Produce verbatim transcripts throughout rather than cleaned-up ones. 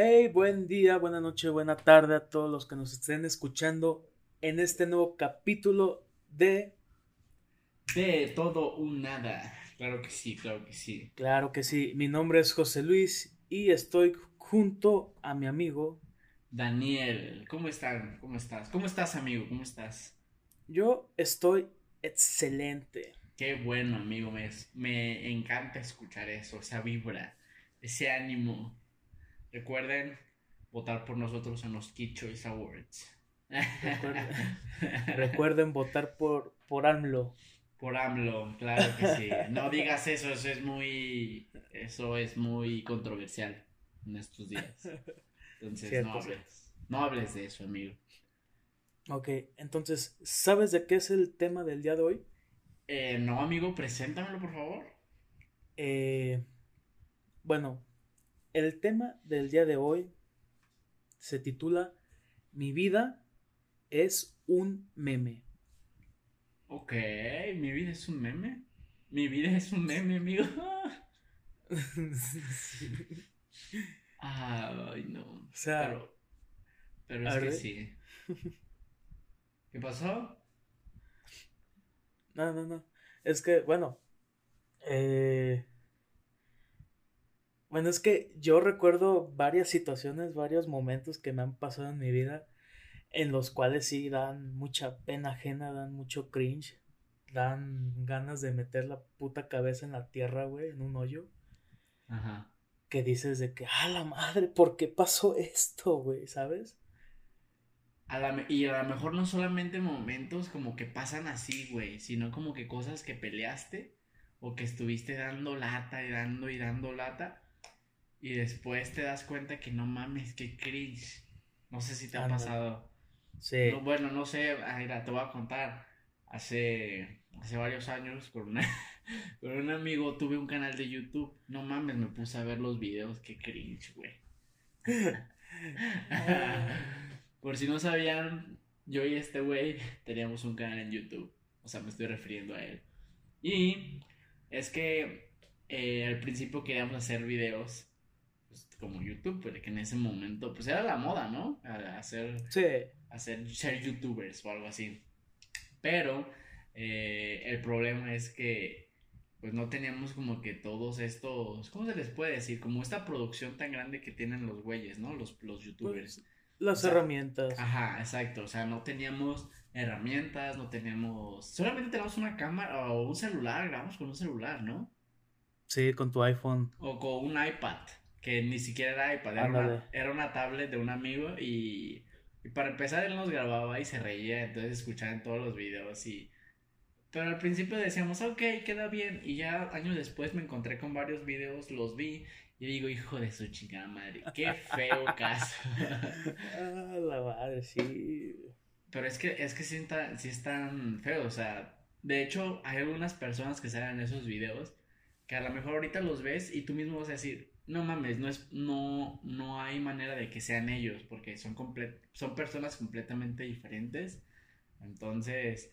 Hey, buen día, buena noche, buena tarde a todos los que nos estén escuchando en este nuevo capítulo de... De Todo o Nada. Claro que sí, claro que sí. Claro que sí. Mi nombre es José Luis y estoy junto a mi amigo... Daniel. ¿Cómo están? ¿Cómo estás? ¿Cómo estás, amigo? ¿Cómo estás? Yo estoy excelente. Qué bueno, amigo. Me, me encanta escuchar eso, esa vibra, ese ánimo. Recuerden votar por nosotros en los Kid Choice Awards. Recuerden, recuerden votar por, por AMLO. Por AMLO, claro que sí. No digas eso, eso es muy, eso es muy controversial en estos días. Entonces Cierto, no hables, sí. no hables de eso, amigo. Ok, entonces, ¿sabes de qué es el tema del día de hoy? Eh, no, amigo, preséntamelo, por favor. Eh, bueno... El tema del día de hoy se titula Mi vida es un meme. Ok, mi vida es un meme. Mi vida es un meme, amigo. Sí. Ay, no. O sea, pero, pero es que sí. ¿Qué pasó? No, no, no. Es que, bueno. Eh. Bueno, es que yo recuerdo varias situaciones, varios momentos que me han pasado en mi vida, en los cuales sí dan mucha pena ajena, dan mucho cringe, dan ganas de meter la puta cabeza en la tierra, güey, en un hoyo. Ajá. Que dices de que, ¡ah, la madre! ¿Por qué pasó esto, güey? ¿Sabes? A la, y a lo mejor no solamente momentos como que pasan así, güey, sino como que cosas que peleaste o que estuviste dando lata y dando y dando lata. Y después te das cuenta que no mames, que cringe. No sé si te Anda. ha pasado. Sí. No, bueno, no sé, mira, te voy a contar. Hace, hace varios años con, una, con un amigo tuve un canal de YouTube. No mames, me puse a ver los videos, que cringe, güey. Por si no sabían, yo y este güey teníamos un canal en YouTube. O sea, me estoy refiriendo a él. Y es que eh, al principio queríamos hacer videos como YouTube, pero que en ese momento pues era la moda, ¿no? Hacer, sí. hacer ser youtubers o algo así. Pero eh, el problema es que pues no teníamos como que todos estos, ¿cómo se les puede decir? Como esta producción tan grande que tienen los güeyes, ¿no? Los, los youtubers. Las o herramientas. Sea, ajá, exacto. O sea, no teníamos herramientas, no teníamos... Solamente tenemos una cámara o un celular, grabamos con un celular, ¿no? Sí, con tu iPhone. O con un iPad. Que ni siquiera era iPad, era una, era una tablet de un amigo y, y para empezar él nos grababa y se reía, entonces escuchaban todos los videos y... Pero al principio decíamos, ok, queda bien, y ya años después me encontré con varios videos, los vi y digo, hijo de su chingada madre, qué feo caso. Ah, la madre, sí. Pero es que, es que sí, está, sí están feos, o sea, de hecho hay algunas personas que salen en esos videos que a lo mejor ahorita los ves y tú mismo vas a decir... No mames, no es, no, no hay manera de que sean ellos, porque son comple- son personas completamente diferentes. Entonces,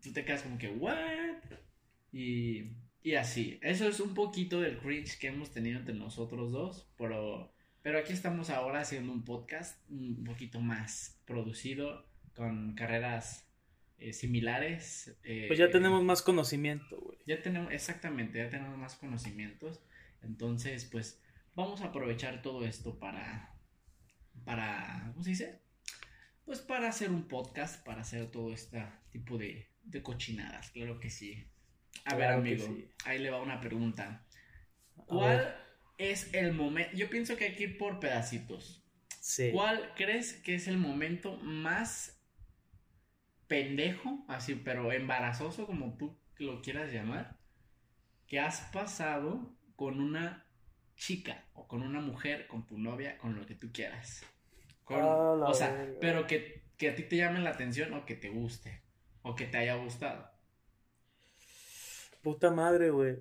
tú te quedas como que, ¿what? Y, y así. Eso es un poquito del cringe que hemos tenido entre nosotros dos, pero, pero aquí estamos ahora haciendo un podcast un poquito más producido, con carreras eh, similares. Eh, pues ya tenemos eh, más conocimiento, güey. Ya tenemos, exactamente, ya tenemos más conocimientos. Entonces, pues, vamos a aprovechar todo esto para, para, ¿cómo se dice? Pues para hacer un podcast, para hacer todo este tipo de, de cochinadas, claro que sí. A claro ver, amigo, sí. Ahí le va una pregunta. ¿Cuál es el momento? Yo pienso que hay que ir por pedacitos. Sí. ¿Cuál crees que es el momento más pendejo, así, pero embarazoso, como tú lo quieras llamar, que has pasado... con una chica o con una mujer, con tu novia, con lo que tú quieras? Con, oh, o sea, verga. Pero que, que a ti te llamen la atención o que te guste o que te haya gustado. Puta madre, güey.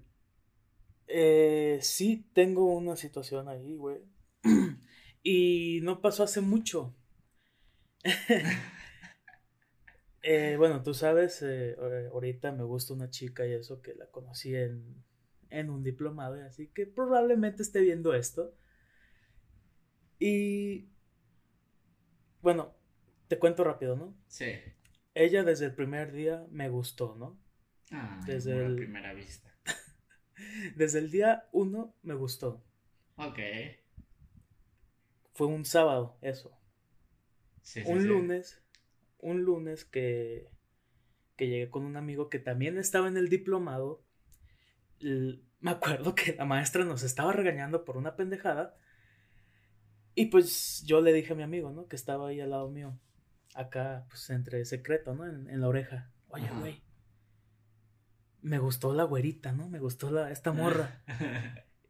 Eh, sí tengo una situación ahí, güey. Y no pasó hace mucho. eh, bueno, tú sabes, eh, ahorita me gusta una chica y eso que la conocí en... en un diplomado, así que probablemente esté viendo esto. Y bueno, te cuento rápido, ¿no? Sí. Ella desde el primer día me gustó, ¿no? Ah, desde la el... primera vista. Desde el día uno me gustó. Ok. Fue un sábado, eso. Sí, sí, un sí. lunes, un lunes que, que llegué con un amigo que también estaba en el diplomado. Me acuerdo que la maestra nos estaba regañando por una pendejada. Y pues yo le dije a mi amigo, ¿no? Que estaba ahí al lado mío. Acá, pues entre secreto, ¿no? En, en la oreja. Oye, güey. Me gustó la güerita, ¿no? Me gustó la, esta morra.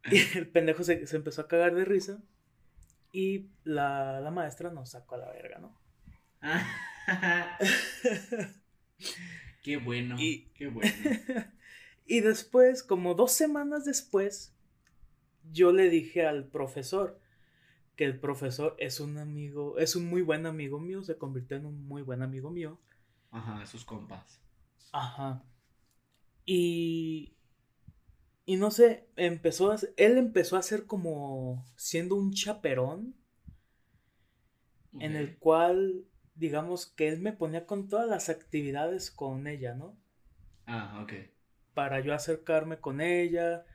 Y el pendejo se, se empezó a cagar de risa. Y la, la maestra nos sacó a la verga, ¿no? Qué bueno, y, qué bueno. Y después, como dos semanas después, yo le dije al profesor que el profesor es un amigo, es un muy buen amigo mío, se convirtió en un muy buen amigo mío. Ajá, sus compas. Ajá. Y, y no sé, empezó a, él empezó a ser como siendo un chaperón, okay, en el cual, digamos que él me ponía con todas las actividades con ella, ¿no? Ah, ok. Para yo acercarme con ella,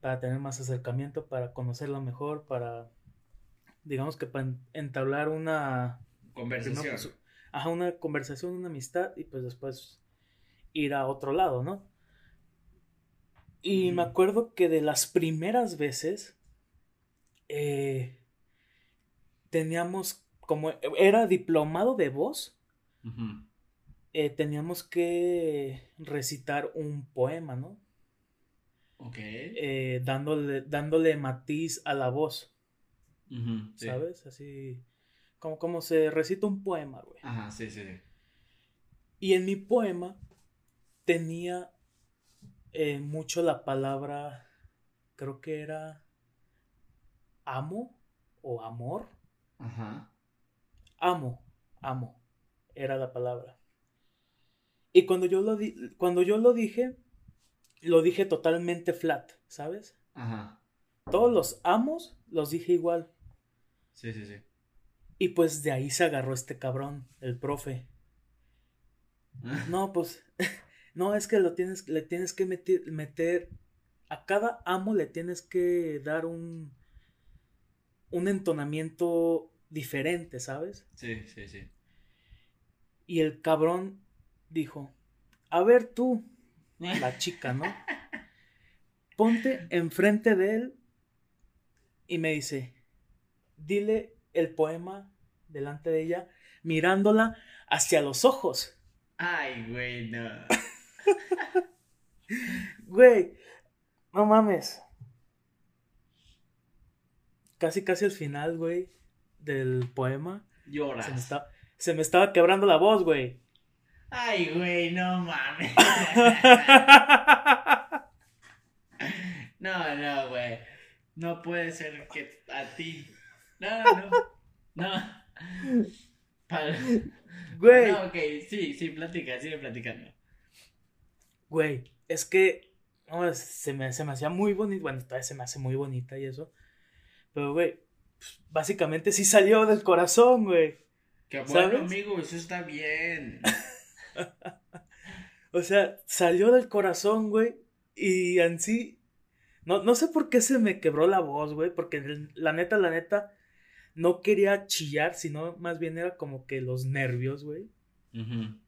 para tener más acercamiento, para conocerla mejor, para, digamos que para entablar una conversación. Una, pues, ajá, una conversación, una amistad y pues después ir a otro lado, ¿no? Y mm. me acuerdo que de las primeras veces eh, teníamos, como era diplomado de voz, uh-huh, eh, teníamos que recitar un poema, ¿no? Ok. Eh, dándole, dándole matiz a la voz, uh-huh, sí, ¿sabes? Así como, como se recita un poema, güey. Ajá, sí, sí. Y en mi poema tenía eh, mucho la palabra, creo que era amo o amor. Ajá. Amo, amo, era la palabra. Y cuando yo lo, di- cuando yo lo dije, lo dije totalmente flat, ¿sabes? Ajá. Todos los amos los dije igual. Sí, sí, sí. Y pues de ahí se agarró este cabrón, el profe. Ah. No, pues... No, es que lo tienes, le tienes que meter, meter, a cada amo le tienes que dar un, un entonamiento diferente, ¿sabes? Sí, sí, sí. Y el cabrón dijo, a ver tú, la chica, ¿no? Ponte enfrente de él y me dice, dile el poema delante de ella, mirándola hacia los ojos. Ay, güey, no. Güey, no mames. Casi casi al final, güey, del poema lloras. Se me, está, se me estaba quebrando la voz, güey. Ay, güey, no mames. No, no, güey. No puede ser que a ti. No, no, no. Para... Güey. No, ok, sí, sí, platica, sigue platicando. Güey, es que no, se, me, se me hacía muy bonito. Bueno, todavía se me hace muy bonita y eso. Pero, güey, pues, básicamente sí salió del corazón, güey. Qué bueno, amigo, eso está bien. O sea, salió del corazón, güey. Y en sí, no, no sé por qué se me quebró la voz, güey. Porque la neta, la neta, no quería chillar, sino más bien era como que los nervios, güey. Uh-huh.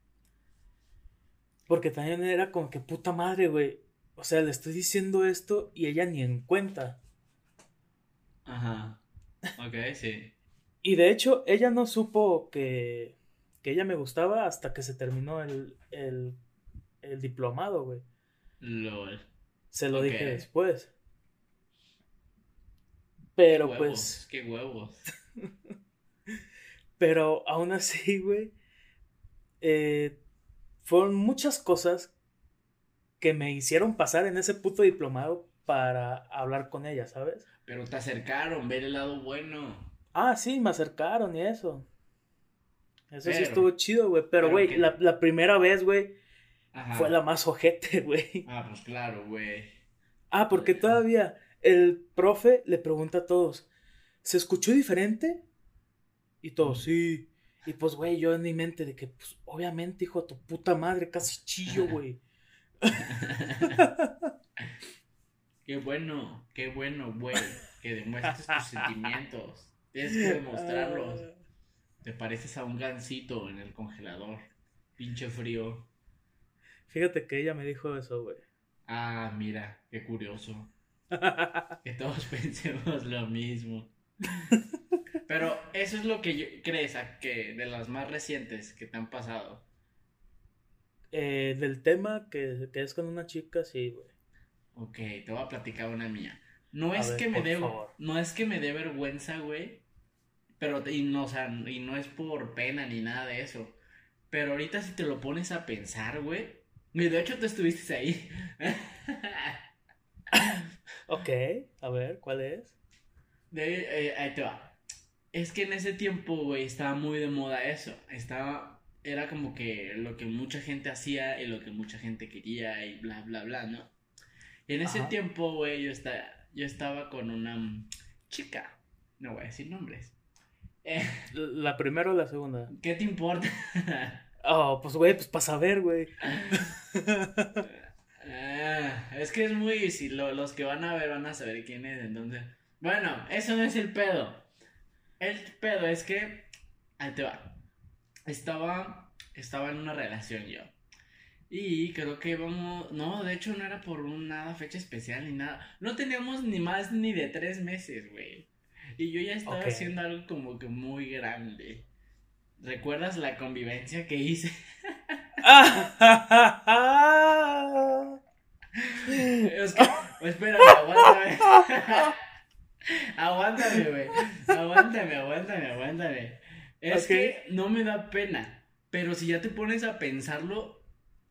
Porque también era como que puta madre, güey. O sea, le estoy diciendo esto y ella ni en cuenta. Ajá. Ok, sí. Y de hecho, ella no supo que, que ella me gustaba hasta que se terminó el, el, el diplomado, güey. Lol. Se lo okay. dije después. Pero qué huevos, pues. Qué huevos. Pero aún así, güey. Eh. Fueron muchas cosas que me hicieron pasar en ese puto diplomado para hablar con ella, ¿sabes? Pero te acercaron, ver el lado bueno. Ah, sí, me acercaron y eso. Eso pero, sí estuvo chido, güey. Pero, güey, la, la primera vez, güey, fue la más ojete, güey. Ah, pues claro, güey. Ah, porque todavía el profe le pregunta a todos, ¿se escuchó diferente? Y todo, sí. Y pues, güey, yo en mi mente de que, pues, obviamente, hijo de tu puta madre, casi chillo, güey. Qué bueno, qué bueno, güey, que demuestres tus sentimientos. Tienes que demostrarlos. Te pareces a un gansito en el congelador. Pinche frío. Fíjate que ella me dijo eso, güey. Ah, mira, qué curioso. Que todos pensemos lo mismo. Pero eso es lo que yo, crees a que de las más recientes que te han pasado. Eh, del tema que, que es con una chica, sí, güey. Ok, te voy a platicar una mía. No a es ver, que me dé, no es que me dé vergüenza, güey. Pero y no, o sea, y no es por pena ni nada de eso. Pero ahorita si te lo pones a pensar, güey. De hecho, tú estuviste ahí. Ok, a ver, ¿cuál es? De, eh, ahí te va. Es que en ese tiempo, güey, estaba muy de moda eso. Estaba, era como que lo que mucha gente hacía y lo que mucha gente quería y bla, bla, bla, ¿no? Y en ese Ajá. tiempo, güey, yo estaba, yo estaba con una chica. No voy a decir nombres. Eh, ¿La primera o la segunda? ¿Qué te importa? Oh, pues, güey, pues para saber, güey. Ah, es que es muy... Si lo, los que van a ver van a saber quién es, entonces... Bueno, eso no es el pedo. El pedo es que... Ahí te va. Estaba, estaba en una relación yo. Y creo que vamos... No, de hecho no era por una fecha especial ni nada. No teníamos ni más ni de tres meses, güey. Y yo ya estaba okay. haciendo algo como que muy grande. ¿Recuerdas la convivencia que hice? Es que... Espérame, aguántame. Aguántame, güey. Aguántame, aguántame, aguántame. Es okay. que no me da pena. Pero si ya te pones a pensarlo...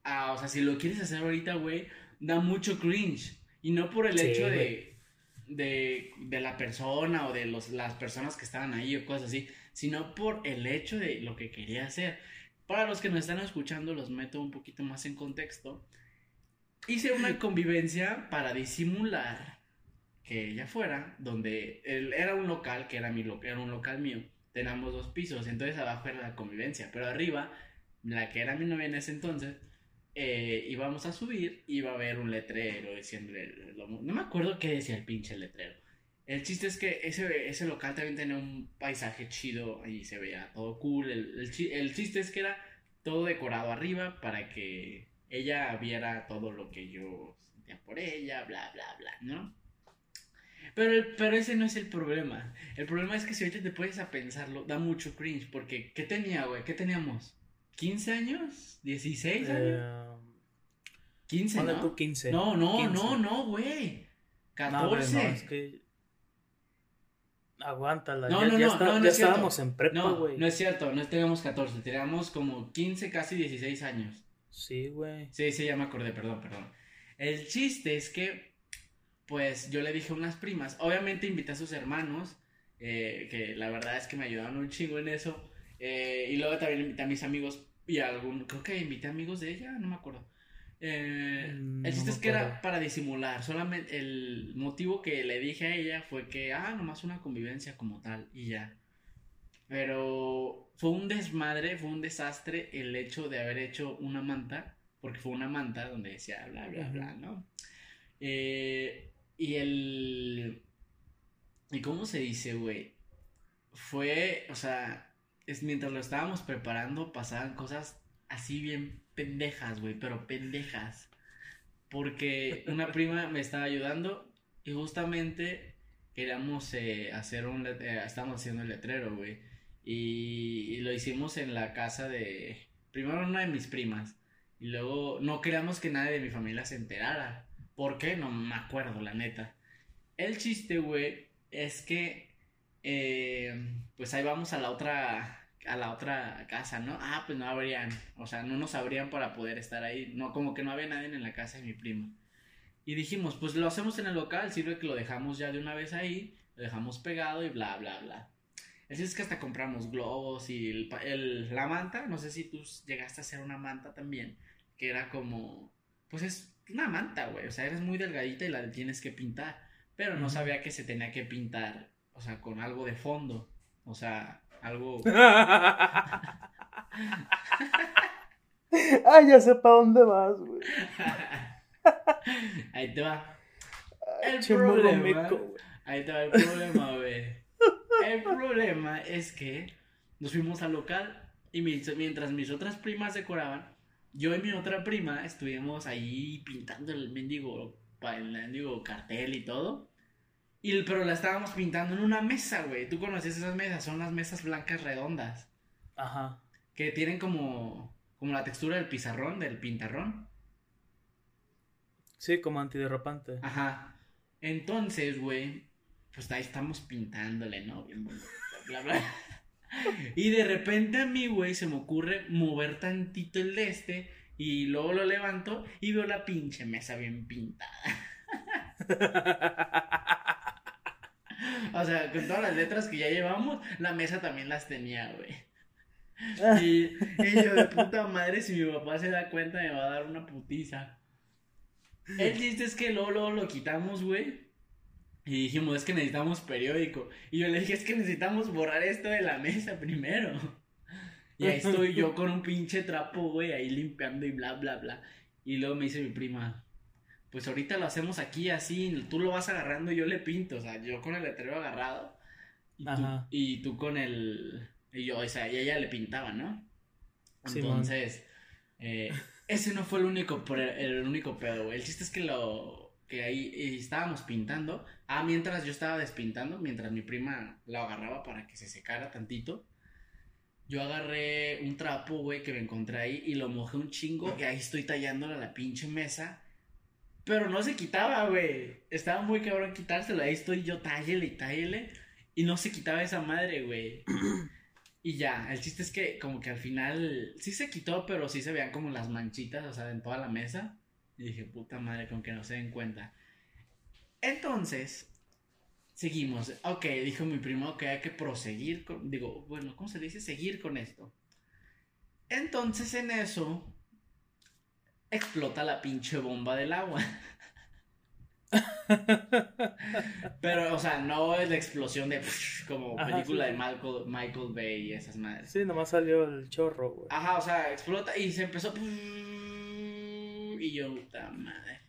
Ah, o sea, si lo quieres hacer ahorita, güey, da mucho cringe. Y no por el sí, hecho de, de de la persona o de los, las personas que estaban ahí o cosas así, sino por el hecho de lo que quería hacer. Para los que nos están escuchando, los meto un poquito más en contexto. Hice una convivencia para disimular que ella fuera, donde él, era un local que era, mi, era un local mío. Teníamos dos pisos, entonces abajo era la convivencia, pero arriba, la que era mi novia en ese entonces... Eh, íbamos a subir, iba a haber un letrero diciendo, no me acuerdo qué decía el pinche letrero. El chiste es que ese, ese local también tenía un paisaje chido y se veía todo cool. El, el, el chiste es que era todo decorado arriba para que ella viera todo lo que yo sentía por ella, bla, bla, bla, ¿no? Pero, pero ese no es el problema. El problema es que si ahorita te puedes a pensarlo, da mucho cringe, porque ¿qué tenía, güey? ¿Qué teníamos? ¿quince años? ¿dieciséis años? quince, ¿no? Tú quince. No, no, quince. No, no, güey. catorce. No, no, es que... Aguántala. No, ya, no, ya no, está, no, no, ya es estábamos cierto. En prepa, güey. No, no es cierto, no teníamos catorce, teníamos como quince, casi dieciséis años. Sí, güey. Sí, sí, ya me acordé, perdón, perdón. El chiste es que, pues, yo le dije a unas primas, obviamente invité a sus hermanos, eh, que la verdad es que me ayudaron un chingo en eso. Eh, y luego también invité a mis amigos y a algún, creo que invité amigos de ella, no me acuerdo. Eh, no el chiste es que era para disimular, solamente el motivo que le dije a ella fue que, ah, nomás una convivencia como tal y ya. Pero fue un desmadre, fue un desastre el hecho de haber hecho una manta, porque fue una manta donde decía bla, bla, bla, ¿no? Eh, y el... ¿Y cómo se dice, güey? Fue, o sea... Es, mientras lo estábamos preparando pasaban cosas así bien pendejas, güey, pero pendejas. Porque una prima me estaba ayudando y justamente queríamos eh, hacer un... Let- eh, estábamos haciendo el letrero, güey. Y, y lo hicimos en la casa de... Primero una de mis primas. Y luego no queríamos que nadie de mi familia se enterara. ¿Por qué? No me acuerdo, la neta. El chiste, güey, es que... Eh, pues ahí vamos a la otra... a la otra casa, ¿no? Ah, pues no habrían, o sea, no nos abrían para poder estar ahí, no, como que no había nadie en la casa de mi prima, y dijimos, pues lo hacemos en el local, sirve que lo dejamos ya de una vez ahí, lo dejamos pegado y bla, bla, bla. Así es que hasta compramos globos y el, el, la manta, no sé si tú llegaste a hacer una manta también, que era como, pues es una manta, güey, o sea, eres muy delgadita y la tienes que pintar, pero no sabía que se tenía que pintar. O o sea, con algo de fondo, o sea, algo... Ay, ya sé para dónde vas, güey. Ahí te va. Ay, el problema... Meco, ahí te va el problema, güey. El problema es que nos fuimos al local y mientras mis otras primas decoraban, yo y mi otra prima estuvimos ahí pintando el mendigo, el mendigo cartel y todo. Y el, pero la estábamos pintando en una mesa, güey. Tú conoces esas mesas, son las mesas blancas redondas. Ajá. Que tienen como, como la textura del pizarrón, del pintarrón. Sí, como antiderrapante. Ajá. Entonces, güey, pues ahí estamos pintándole, ¿no? Bien bonito, bla, bla, bla. Y de repente a mí, güey, se me ocurre mover tantito el de este. Y luego lo levanto y veo la pinche mesa bien pintada. O sea, con todas las letras que ya llevamos, la mesa también las tenía, güey. Y, y yo, de puta madre, si mi papá se da cuenta me va a dar una putiza. El chiste es que luego, luego lo quitamos, güey. Y dijimos, es que necesitamos periódico. Y yo le dije, es que necesitamos borrar esto de la mesa primero. Y ahí estoy yo con un pinche trapo, güey, ahí limpiando y bla, bla, bla. Y luego me dice mi prima, pues ahorita lo hacemos aquí así, tú lo vas agarrando y yo le pinto. O sea, yo con el letrero agarrado y, tú, y tú con el... Y yo, o sea, y ella le pintaba, ¿no? Entonces, sí, eh, ese no fue el único, el único pedo, güey. El chiste es que lo... que ahí estábamos pintando, ah, mientras yo estaba despintando, mientras mi prima la agarraba para que se secara tantito, yo agarré un trapo, güey, que me encontré ahí y lo mojé un chingo y ahí estoy tallándole a la pinche mesa, pero no se quitaba, güey, estaba muy cabrón quitárselo, ahí estoy yo, tállele y tállele, y no se quitaba esa madre, güey. Y ya, el chiste es que como que al final sí se quitó, pero sí se veían como las manchitas, o sea, en toda la mesa. Y dije, puta madre, con que no se den cuenta. Entonces, seguimos. Ok, dijo mi primo que hay que proseguir con... Digo, bueno, ¿cómo se dice? Seguir con esto. Entonces, en eso, explota la pinche bomba del agua. Pero, o sea, no es la explosión de... Como Ajá, película sí. de Michael, Michael Bay y esas madres. Sí, nomás salió el chorro, güey. Ajá, o sea, explota y se empezó... Y yo, puta madre.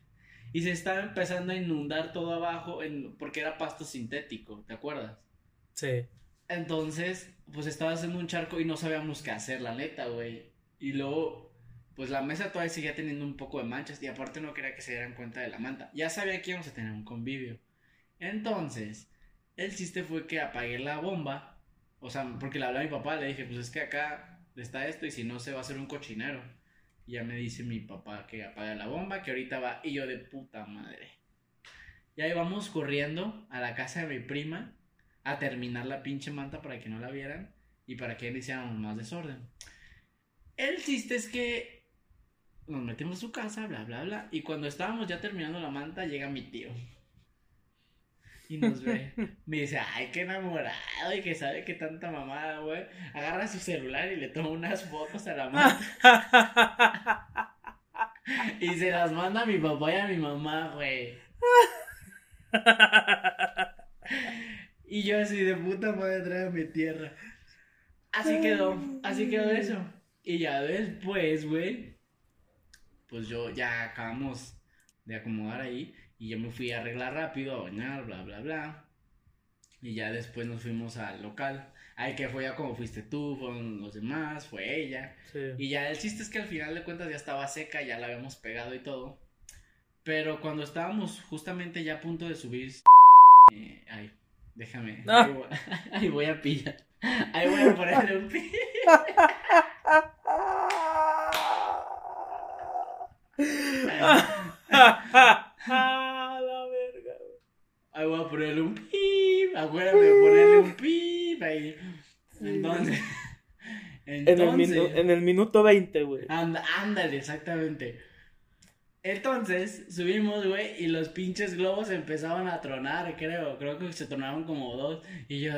Y se estaba empezando a inundar todo abajo en, porque era pasto sintético, ¿te acuerdas? Sí. Entonces, pues estaba haciendo un charco y no sabíamos qué hacer, la neta, güey. Y luego, pues la mesa todavía seguía teniendo un poco de manchas. Y aparte no quería que se dieran cuenta de la manta. Ya sabía que íbamos a tener un convivio. Entonces, el chiste fue que apagué la bomba. O sea, porque le hablé a mi papá, le dije, pues es que acá está esto y si no se va a hacer un cochinero. Ya me dice mi papá que apaga la bomba, que ahorita va, y yo de puta madre. Y ahí vamos corriendo a la casa de mi prima a terminar la pinche manta para que no la vieran y para que no hiciéramos más desorden. El chiste es que nos metemos a su casa, bla, bla, bla, y cuando estábamos ya terminando la manta llega mi tío. Y nos ve, me dice, ay, qué enamorado y que sabe que tanta mamada, güey. Agarra su celular y le toma unas fotos a la manta. Y se las manda a mi papá y a mi mamá, güey. Y yo así de puta madre trae mi tierra. Así quedó, así quedó eso. Y ya después, güey, pues yo ya acabamos de acomodar ahí. Y yo me fui a arreglar rápido, a bañar, bla, bla, bla. Y ya después nos fuimos al local. Ay, que fue ya como fuiste tú, fueron los demás, fue ella. Sí. Y ya el chiste es que al final de cuentas ya estaba seca, ya la habíamos pegado y todo. Pero cuando estábamos justamente ya a punto de subir... Eh, ay, déjame. No. Ahí, voy, ahí voy a pillar. Ahí voy a ponerle un pillo. Ah, la verga. Ahí voy a ponerle un pip. Acuérdame de ponerle un pip ahí. Entonces, entonces en, el minu- en el minuto veinte, güey. Ándale, and- exactamente. Entonces subimos, güey, y los pinches globos empezaban a tronar, creo. Creo que se tronaron como dos. Y yo.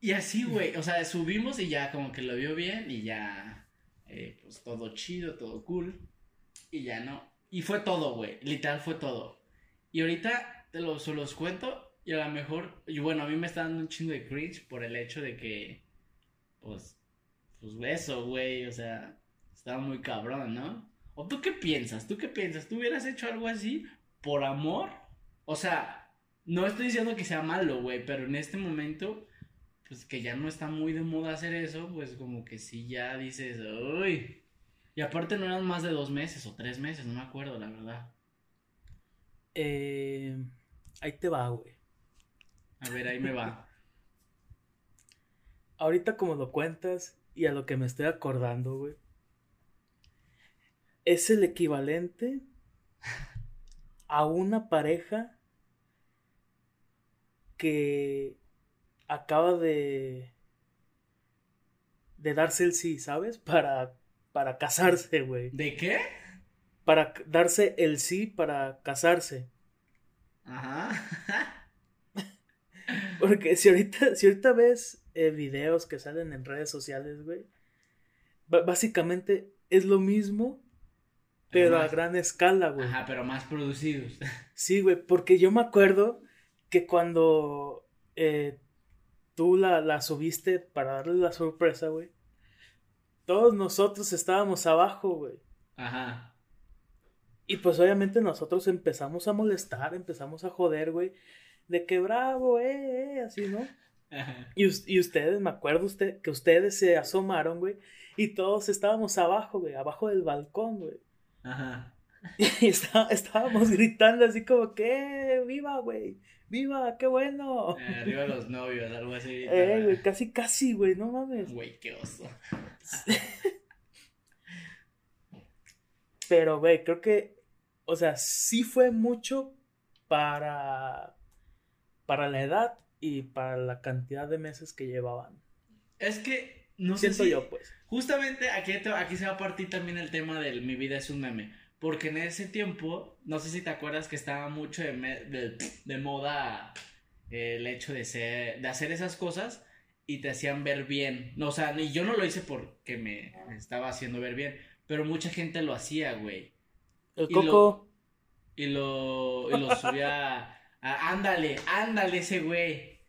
Y así, güey. O sea, subimos y ya como que lo vio bien y ya. Eh, pues todo chido, todo cool. Y ya no. Y fue todo, güey. Literal fue todo. Y ahorita te los, los cuento y a lo mejor, y bueno, a mí me está dando un chingo de cringe por el hecho de que, pues, pues eso, güey, o sea, está muy cabrón, ¿no? ¿O tú qué piensas? ¿Tú qué piensas? ¿Tú hubieras hecho algo así por amor? O sea, no estoy diciendo que sea malo, güey, pero en este momento, pues que ya no está muy de moda hacer eso, pues como que sí ya dices, uy. Y aparte no eran más de dos meses o tres meses, no me acuerdo, la verdad. Eh, ahí te va, güey. A ver, ahí me va. Ahorita como lo cuentas y a lo que me estoy acordando, güey, es el equivalente a una pareja que acaba de de darse el sí, ¿sabes? Para para casarse, güey. ¿De qué? Para darse el sí para casarse. Ajá. Porque si ahorita, si ahorita ves eh, videos que salen en redes sociales, güey, b- básicamente es lo mismo, pero, pero más, a gran escala, güey. Ajá, pero más producidos. Sí, güey, porque yo me acuerdo que cuando eh, tú la, la subiste para darle la sorpresa, güey, todos nosotros estábamos abajo, güey. Ajá. Y pues obviamente nosotros empezamos a molestar, empezamos a joder, güey, de que bravo, eh, eh así, ¿no? Ajá. Y, y ustedes, me acuerdo usted, que ustedes se asomaron, güey, y todos estábamos abajo, güey, abajo del balcón, güey. Ajá. Y está, estábamos gritando así como que, viva, güey, viva, qué bueno. Eh, arriba los novios, algo así. Eh, güey, casi, casi, güey, no mames. Güey, qué oso. Pero, güey, creo que, o sea, sí fue mucho para, para la edad y para la cantidad de meses que llevaban. Es que, no sé si... yo, pues. Justamente aquí, aquí se va a partir también el tema del mi vida es un meme. Porque en ese tiempo, no sé si te acuerdas que estaba mucho de, me, de, de moda eh, el hecho de, ser, de hacer esas cosas y te hacían ver bien. No, o sea, y yo no lo hice porque me, me estaba haciendo ver bien. Pero mucha gente lo hacía, güey. El y Coco. Lo, y lo y lo subía a, ándale, ándale ese güey.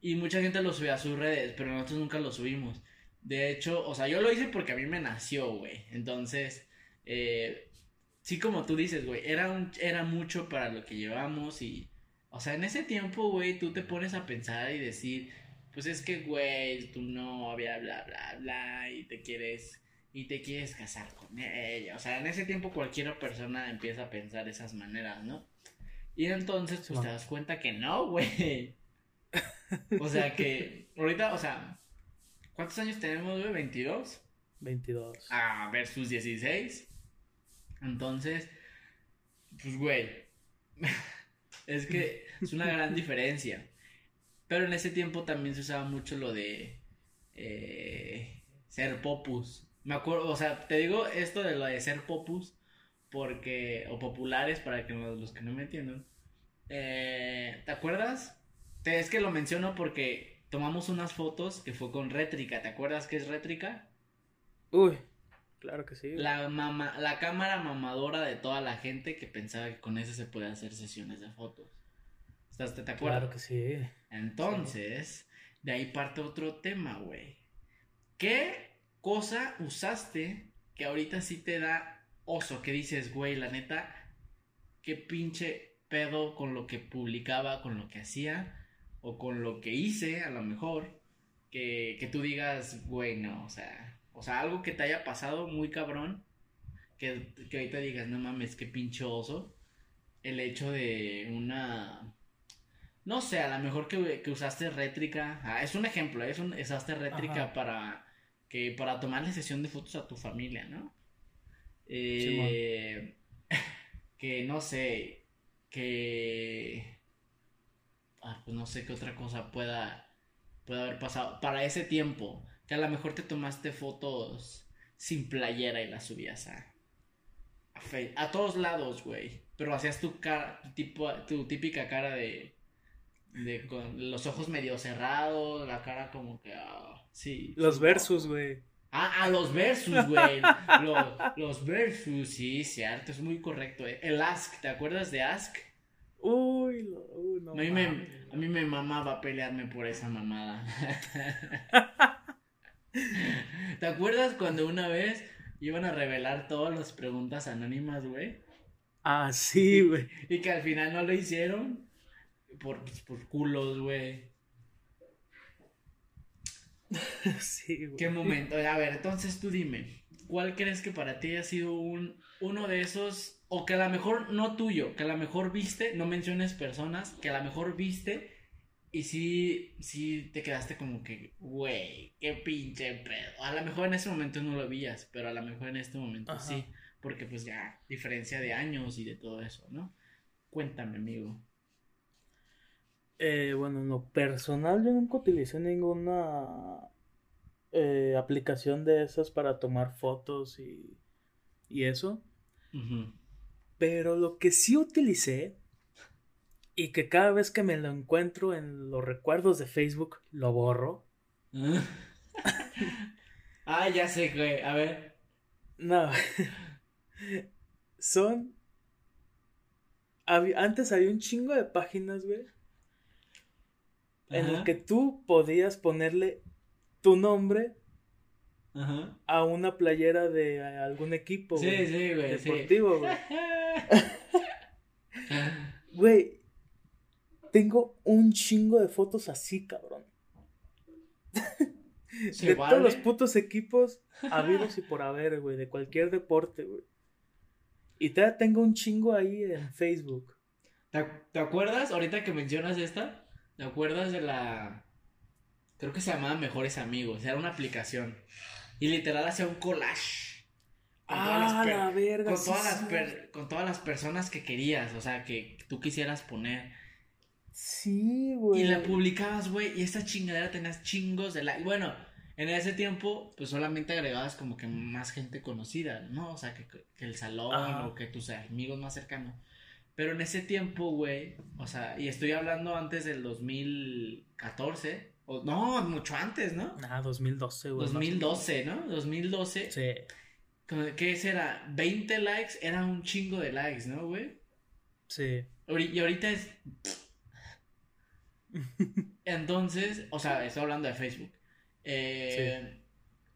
Y mucha gente lo subía a sus redes, pero nosotros nunca lo subimos. De hecho, o sea, yo lo hice porque a mí me nació, güey. Entonces, eh, sí, como tú dices, güey, era, un, era mucho para lo que llevamos y... O sea, en ese tiempo, güey, tú te pones a pensar y decir, pues es que, güey, tu novia, bla, bla, bla, y te quieres... y te quieres casar con ella. O sea, en ese tiempo cualquier persona empieza a pensar esas maneras, ¿no? Y entonces, pues, no. Te das cuenta que no, güey. O sea, que ahorita, o sea, ¿cuántos años tenemos, güey? ¿veintidós? veintidós. Ah, versus dieciséis. Entonces, pues, güey, es que es una gran diferencia. Pero en ese tiempo también se usaba mucho lo de eh, ser popus. Me acuerdo, o sea, te digo esto de lo de ser popus, porque, o populares, para que los que no me entiendan, eh, ¿te acuerdas? Te, es que lo menciono porque tomamos unas fotos que fue con Retrica, ¿te acuerdas qué es Retrica? Uy, claro que sí. La, mama, la cámara mamadora de toda la gente que pensaba que con eso se podía hacer sesiones de fotos. ¿Estás, te, te acuerdas? Claro que sí. Entonces, sí. De ahí parte otro tema, güey. ¿Qué cosa usaste que ahorita sí te da oso, que dices, güey, la neta, qué pinche pedo con lo que publicaba, con lo que hacía, o con lo que hice, a lo mejor, que, que tú digas, güey, no, o sea, o sea, algo que te haya pasado muy cabrón, que, que ahorita digas, no mames, qué pinche oso, el hecho de una... No sé, a lo mejor que, que usaste rétrica, ah, es un ejemplo, es un, usaste rétrica. Ajá. para... que para tomarle sesión de fotos a tu familia, ¿no? Eh, que no sé, que... Ah, pues no sé qué otra cosa pueda, pueda haber pasado. Para ese tiempo, que a lo mejor te tomaste fotos sin playera y las subías a... A, fe, a todos lados, güey. Pero hacías tu cara, tu, tipo, tu típica cara de... De con los ojos medio cerrados, la cara como que... Oh, sí. Los versus, güey. Ah, ah, los versus, güey. los, los versus, sí, cierto, es muy correcto. Eh. El Ask, ¿te acuerdas de Ask? Uy, lo, uh, no. A mí, me, a mí me mamaba pelearme por esa mamada. ¿Te acuerdas cuando una vez iban a revelar todas las preguntas anónimas, güey? Ah, sí, güey. Y, y que al final no lo hicieron por, por culos, güey. Sí, güey. Qué momento. A ver, entonces tú dime, ¿cuál crees que para ti ha sido un uno de esos, o que a lo mejor no tuyo, que a lo mejor viste, no menciones personas, que a lo mejor viste y sí, sí te quedaste como que, güey, qué pinche pedo? A lo mejor en ese momento no lo veías, pero a lo mejor en este momento, ajá, sí, porque pues ya diferencia de años y de todo eso, ¿no? Cuéntame, amigo. Eh, bueno, en lo personal yo nunca utilicé ninguna eh, aplicación de esas para tomar fotos y, y eso. Uh-huh. Pero lo que sí utilicé, y que cada vez que me lo encuentro en los recuerdos de Facebook lo borro. Ah, ya sé, güey, a ver. No. Son... Antes había un chingo de páginas, güey, en las que tú podías ponerle tu nombre, ajá, a una playera de algún equipo, sí, güey, sí, güey, deportivo, sí, güey. Güey, tengo un chingo de fotos así, cabrón. De vale? todos los putos equipos habidos y por haber, güey, de cualquier deporte, güey. Y te tengo un chingo ahí en Facebook. ¿Te, te acuerdas ahorita que mencionas esta? ¿Te acuerdas de la...? Creo que se llamaba Mejores Amigos. Era una aplicación. Y literal hacía un collage. Con ah, per... la verga. Con, sí, todas las per... con todas las personas que querías. O sea, que tú quisieras poner. Sí, güey. Y la publicabas, güey. Y esta chingadera tenías chingos de la... Bueno, en ese tiempo, pues solamente agregabas como que más gente conocida, ¿no? O sea, que, que el salón, ah, o que tus amigos más cercanos. Pero en ese tiempo, güey, o sea, y estoy hablando antes del dos mil catorce, o no, mucho antes, ¿no? Ah, dos mil doce, güey. dos mil doce, ¿no? dos mil doce. Sí. ¿Qué será? veinte likes, era un chingo de likes, ¿no, güey? Sí. Y ahorita es... Entonces, o sea, estoy hablando de Facebook. Eh, sí.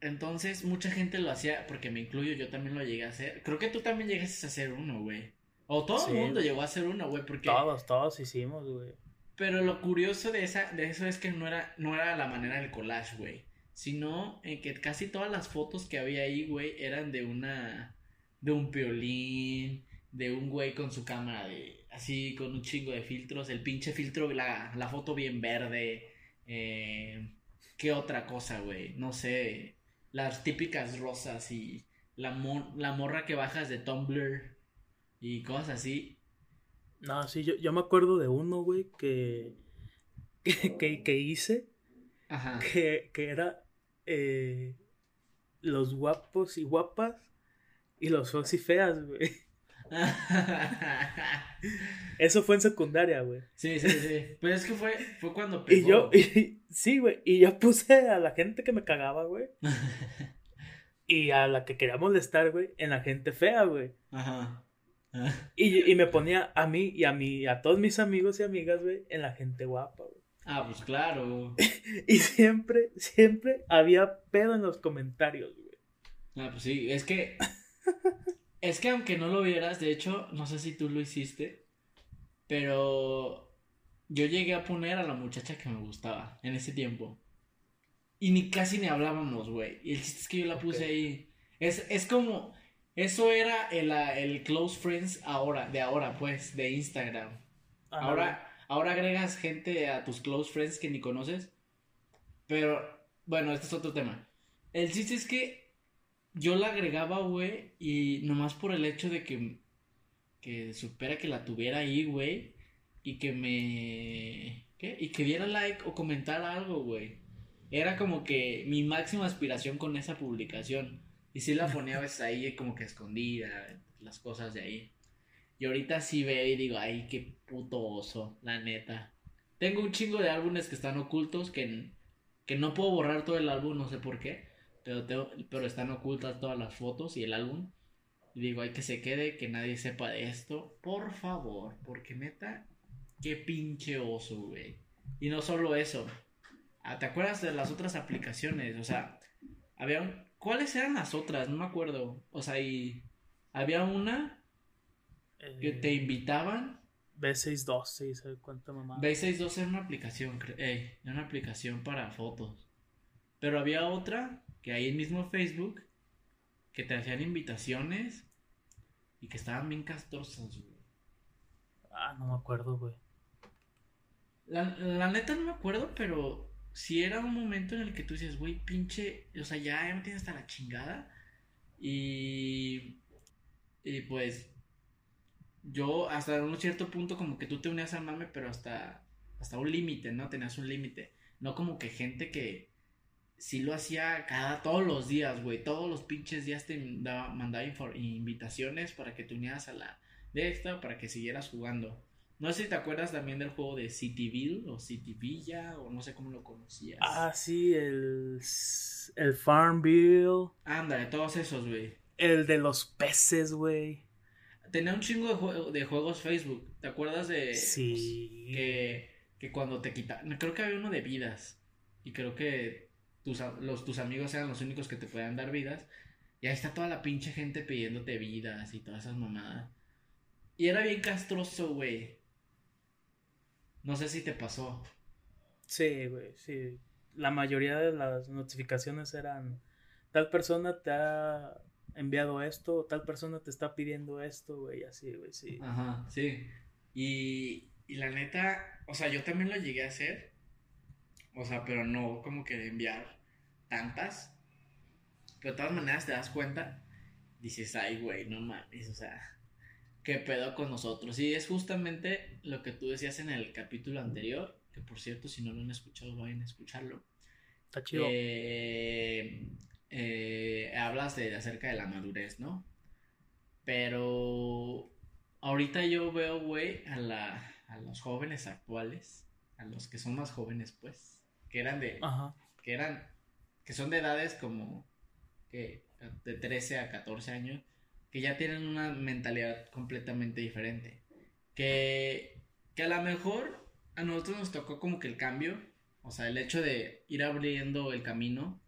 Entonces, mucha gente lo hacía, porque me incluyo, yo también lo llegué a hacer. Creo que tú también llegaste a hacer uno, güey. O todo, sí, el mundo llegó a hacer uno, güey, porque... Todos, todos hicimos, güey. Pero lo curioso de esa, de eso es que no era, no era la manera del collage, güey, sino en que casi todas las fotos que había ahí, güey, eran de una... De un piolín, de un güey con su cámara de... Así, con un chingo de filtros, el pinche filtro, la, la foto bien verde, eh... ¿Qué otra cosa, güey? No sé, las típicas rosas y la, mor- la morra que bajas de Tumblr... Y cosas así. No, sí, yo, yo me acuerdo de uno, güey, que, que, que, que hice. Ajá. Que, que era eh, los guapos y guapas y los feos y feas, güey. Eso fue en secundaria, güey. Sí, sí, sí. Pero es que fue, fue cuando pegó. Y yo, y, sí, güey, y yo puse a la gente que me cagaba, güey. Y a la que quería molestar, güey, en la gente fea, güey. Ajá. Y, y me ponía a mí y a mí, a todos mis amigos y amigas, güey, en la gente guapa, güey. Ah, pues claro. Y siempre, siempre había pedo en los comentarios, güey. Ah, pues sí, es que es que aunque no lo vieras, de hecho, no sé si tú lo hiciste, pero yo llegué a poner a la muchacha que me gustaba en ese tiempo. Y ni casi ni hablábamos, güey. Y el chiste es que yo la puse, okay, ahí. Es, es como... Eso era el, el close friends ahora, de ahora, pues, de Instagram. Ajá, ahora, ahora agregas gente a tus close friends que ni conoces. Pero, bueno, este es otro tema. El chiste es que yo la agregaba, güey, y nomás por el hecho de que, que supiera que la tuviera ahí, güey, y que me... ¿Qué? Y que diera like o comentara algo, güey. Era como que mi máxima aspiración con esa publicación. Y sí la ponía a veces ahí como que escondida, las cosas de ahí. Y ahorita sí veo y digo, ay, qué puto oso, la neta. Tengo un chingo de álbumes que están ocultos, que, que no puedo borrar todo el álbum, no sé por qué. Pero, tengo, pero están ocultas todas las fotos y el álbum. Y digo, ay, que se quede, que nadie sepa de esto, por favor. Porque neta, Qué pinche oso, güey. Y no solo eso. ¿Te acuerdas de las otras aplicaciones? O sea, había un... ¿Cuáles eran las otras? No me acuerdo. O sea, y había una que eh, te invitaban. B seiscientos doce, ¿cuánta mamá? B seiscientos doce era una aplicación, eh, era una aplicación para fotos. Pero había otra que ahí mismo en Facebook que te hacían invitaciones y que estaban bien castrosas, güey. Ah, no me acuerdo, güey. La, la neta no me acuerdo, pero sí era un momento en el que tú dices, güey, pinche, o sea, ya, ya me tienes hasta la chingada. Y, y pues yo hasta un cierto punto como que tú te unías al mame, pero hasta, hasta un límite, ¿no? Tenías un límite. No como que gente que sí lo hacía cada, todos los días, güey. Todos los pinches días te daba, mandaba infor, invitaciones para que te unieras a la de esta, para que siguieras jugando. No sé si te acuerdas también del juego de Cityville o Cityvilla o no sé cómo lo conocías. Ah, sí, el, el Farmville. Ándale, todos esos, güey. El de los peces, güey. Tenía un chingo de, jue- de juegos Facebook. ¿Te acuerdas de...? Sí. Pues, que, que cuando te quitaban... Creo que había uno de vidas. Y creo que tus, los, tus amigos eran los únicos que te podían dar vidas. Y ahí está toda la pinche gente pidiéndote vidas y todas esas mamadas. Y era bien castroso, güey. No sé si te pasó. Sí, güey, sí. La mayoría de las notificaciones eran... Tal persona te ha enviado esto, tal persona te está pidiendo esto, güey, así, güey, sí. Ajá, sí. Y, y la neta, o sea, yo también lo llegué a hacer. O sea, pero no como que enviar tantas. Pero de todas maneras te das cuenta. Dices, ay, güey, no mames, o sea... ¿Qué pedo con nosotros? Y es justamente lo que tú decías en el capítulo anterior, que por cierto, si no lo han escuchado, vayan a escucharlo. Está chido. Eh, eh, hablas de, acerca de la madurez, ¿no? Pero ahorita yo veo, güey, a, la, a los jóvenes actuales, a los que son más jóvenes, pues, que eran de... Ajá. Que eran... Que son de edades como... Que, de trece a catorce años... Que ya tienen una mentalidad completamente diferente. Que, que a lo mejor a nosotros nos tocó como que el cambio. O sea, el hecho de ir abriendo el camino.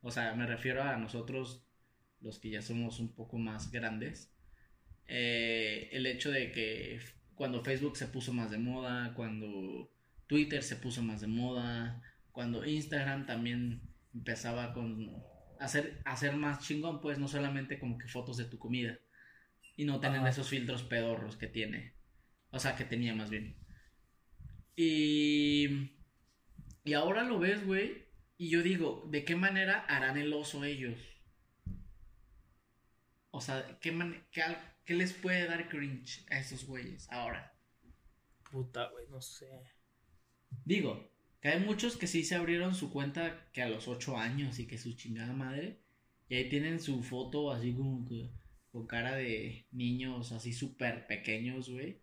O sea, me refiero a nosotros, los que ya somos un poco más grandes. Eh, el hecho de que cuando Facebook se puso más de moda, cuando Twitter se puso más de moda, cuando Instagram también empezaba con... Hacer, hacer más chingón, pues, no solamente como que fotos de tu comida y no tener, ajá, esos filtros pedorros que tiene, o sea, que tenía más bien. Y y ahora lo ves, güey, y yo digo, ¿de qué manera harán el oso ellos? O sea, ¿qué, man- qué, qué les puede dar cringe a esos güeyes ahora? Puta, güey, no sé. Digo... Que hay muchos que sí se abrieron su cuenta que a los ocho años y que su chingada madre. Y ahí tienen su foto así como que con cara de niños así súper pequeños, güey.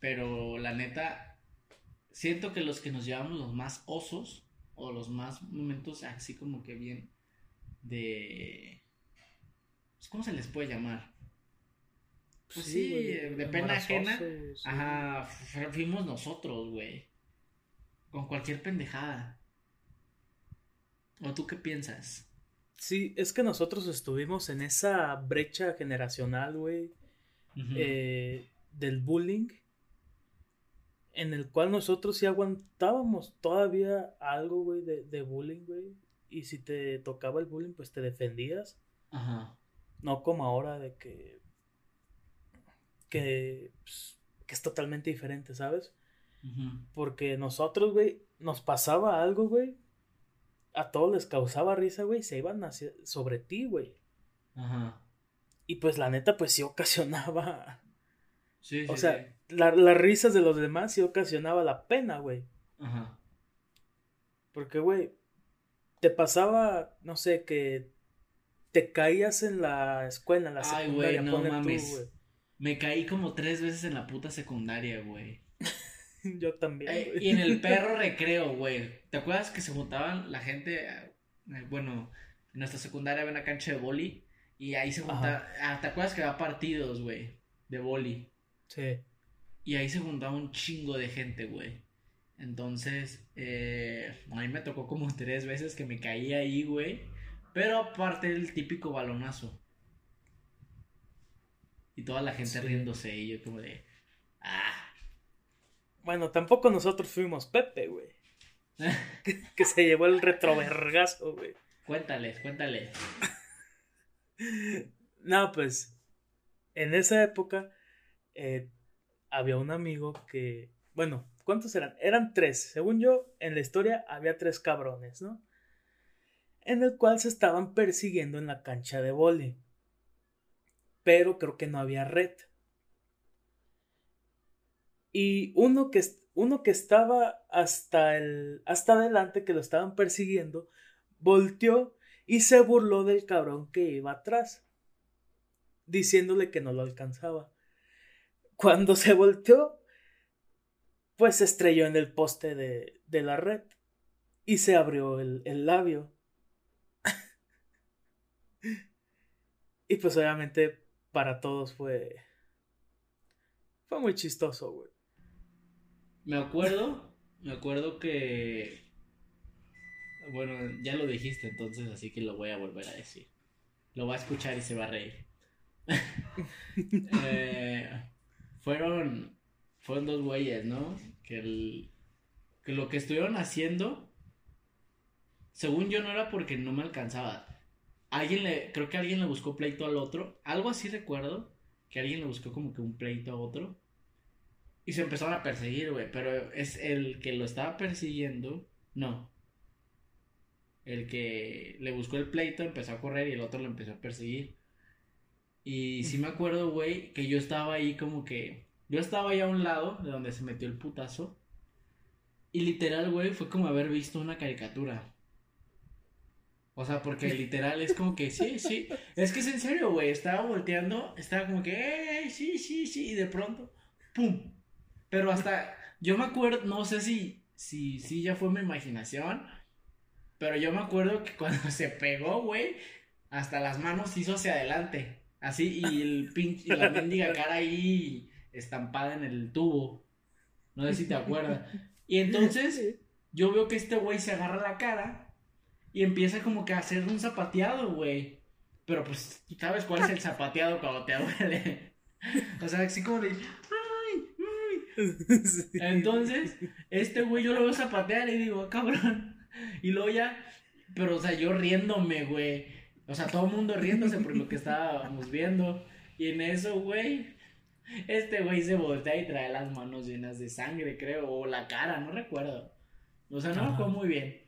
Pero la neta, siento que los que nos llevamos los más osos o los más momentos así como que bien de... ¿Cómo se les puede llamar? Pues sí, sí, wey, de pena ajena. Osos, ajá, sí. Fuimos nosotros, güey. Con cualquier pendejada. ¿O tú qué piensas? Sí, es que nosotros estuvimos en esa brecha generacional, güey. Uh-huh. Eh, del bullying. En el cual nosotros sí aguantábamos todavía algo, güey, de, de bullying, güey. Y si te tocaba el bullying, pues te defendías. Ajá. No como ahora de que... Que, pues, que es totalmente diferente, ¿sabes? Porque nosotros, güey, nos pasaba algo, güey, a todos les causaba risa, güey, se iban hacia, sobre ti, güey. Ajá. Y pues la neta, pues sí ocasionaba. Sí, o sí, sea, sí. La, las risas de los demás sí ocasionaba la pena, güey. Ajá. Porque, güey, te pasaba, no sé, que te caías en la escuela, en la secundaria. Ay, güey, no mames. Tú, güey. Me caí como tres veces en la puta secundaria, güey. Yo también. Eh, y en el perro recreo, güey. ¿Te acuerdas que se juntaban la gente? Eh, bueno, en nuestra secundaria había una cancha de boli. Y ahí se juntaban. Ah, ¿te acuerdas que había partidos, güey? De boli. Sí. Y ahí se juntaba un chingo de gente, güey. Entonces, eh, a mí me tocó como tres veces que me caí ahí, güey. Pero aparte del típico balonazo. Y toda la gente sí. riéndose y yo como de... ¡Ah! Bueno, tampoco nosotros fuimos Pepe, güey. que, que se llevó el retrovergazo, güey. Cuéntales, cuéntales. No, pues... En esa época... Eh, había un amigo que... Bueno, ¿cuántos eran? Eran tres. Según yo, en la historia había tres cabrones, ¿no? En el cual se estaban persiguiendo en la cancha de vóley. Pero creo que no había red. Y uno que, uno que estaba hasta, el, hasta adelante, que lo estaban persiguiendo, volteó y se burló del cabrón que iba atrás, diciéndole que no lo alcanzaba. Cuando se volteó, pues se estrelló en el poste de, de la red y se abrió el, el labio. Y pues obviamente para todos fue... Fue muy chistoso, güey. Me acuerdo, me acuerdo que... Bueno, ya lo dijiste entonces, así que lo voy a volver a decir. Lo va a escuchar y se va a reír. eh, fueron, fueron dos güeyes, ¿no? Que, el, que lo que estuvieron haciendo, según yo, no era porque no me alcanzaba. Alguien le, creo que alguien le buscó pleito al otro, algo así recuerdo, que alguien le buscó como que un pleito a otro. Y se empezaron a perseguir, güey, pero es el que lo estaba persiguiendo, no. El que le buscó el pleito empezó a correr y el otro lo empezó a perseguir. Y sí me acuerdo, güey, que yo estaba ahí como que... Yo estaba ahí a un lado de donde se metió el putazo. Y literal, güey, fue como haber visto una caricatura. O sea, porque literal es como que sí, sí. Es que es en serio, güey. Estaba volteando, estaba como que... ¡Ey, sí, sí, sí! Y de pronto, ¡pum! Pero hasta... Yo me acuerdo, no sé si... Si, si ya fue mi imaginación. Pero yo me acuerdo que cuando se pegó, güey, hasta las manos hizo hacia adelante. Así, y el pinche, y la mendiga cara ahí estampada en el tubo. No sé si te acuerdas. Y entonces, yo veo que este güey se agarra la cara y empieza como que a hacer un zapateado, güey. Pero pues, ¿sabes cuál es el zapateado cuando te duele? O sea, así como de... ¡Ay! ¡Ay! Sí. Entonces, este güey yo lo veo zapatear y digo, cabrón. Y luego ya... Pero, o sea, yo riéndome, güey. O sea, todo el mundo riéndose por lo que estábamos viendo. Y en eso, güey, este güey se voltea y trae las manos llenas de sangre, creo. O la cara, no recuerdo. O sea, no me acuerdo muy bien.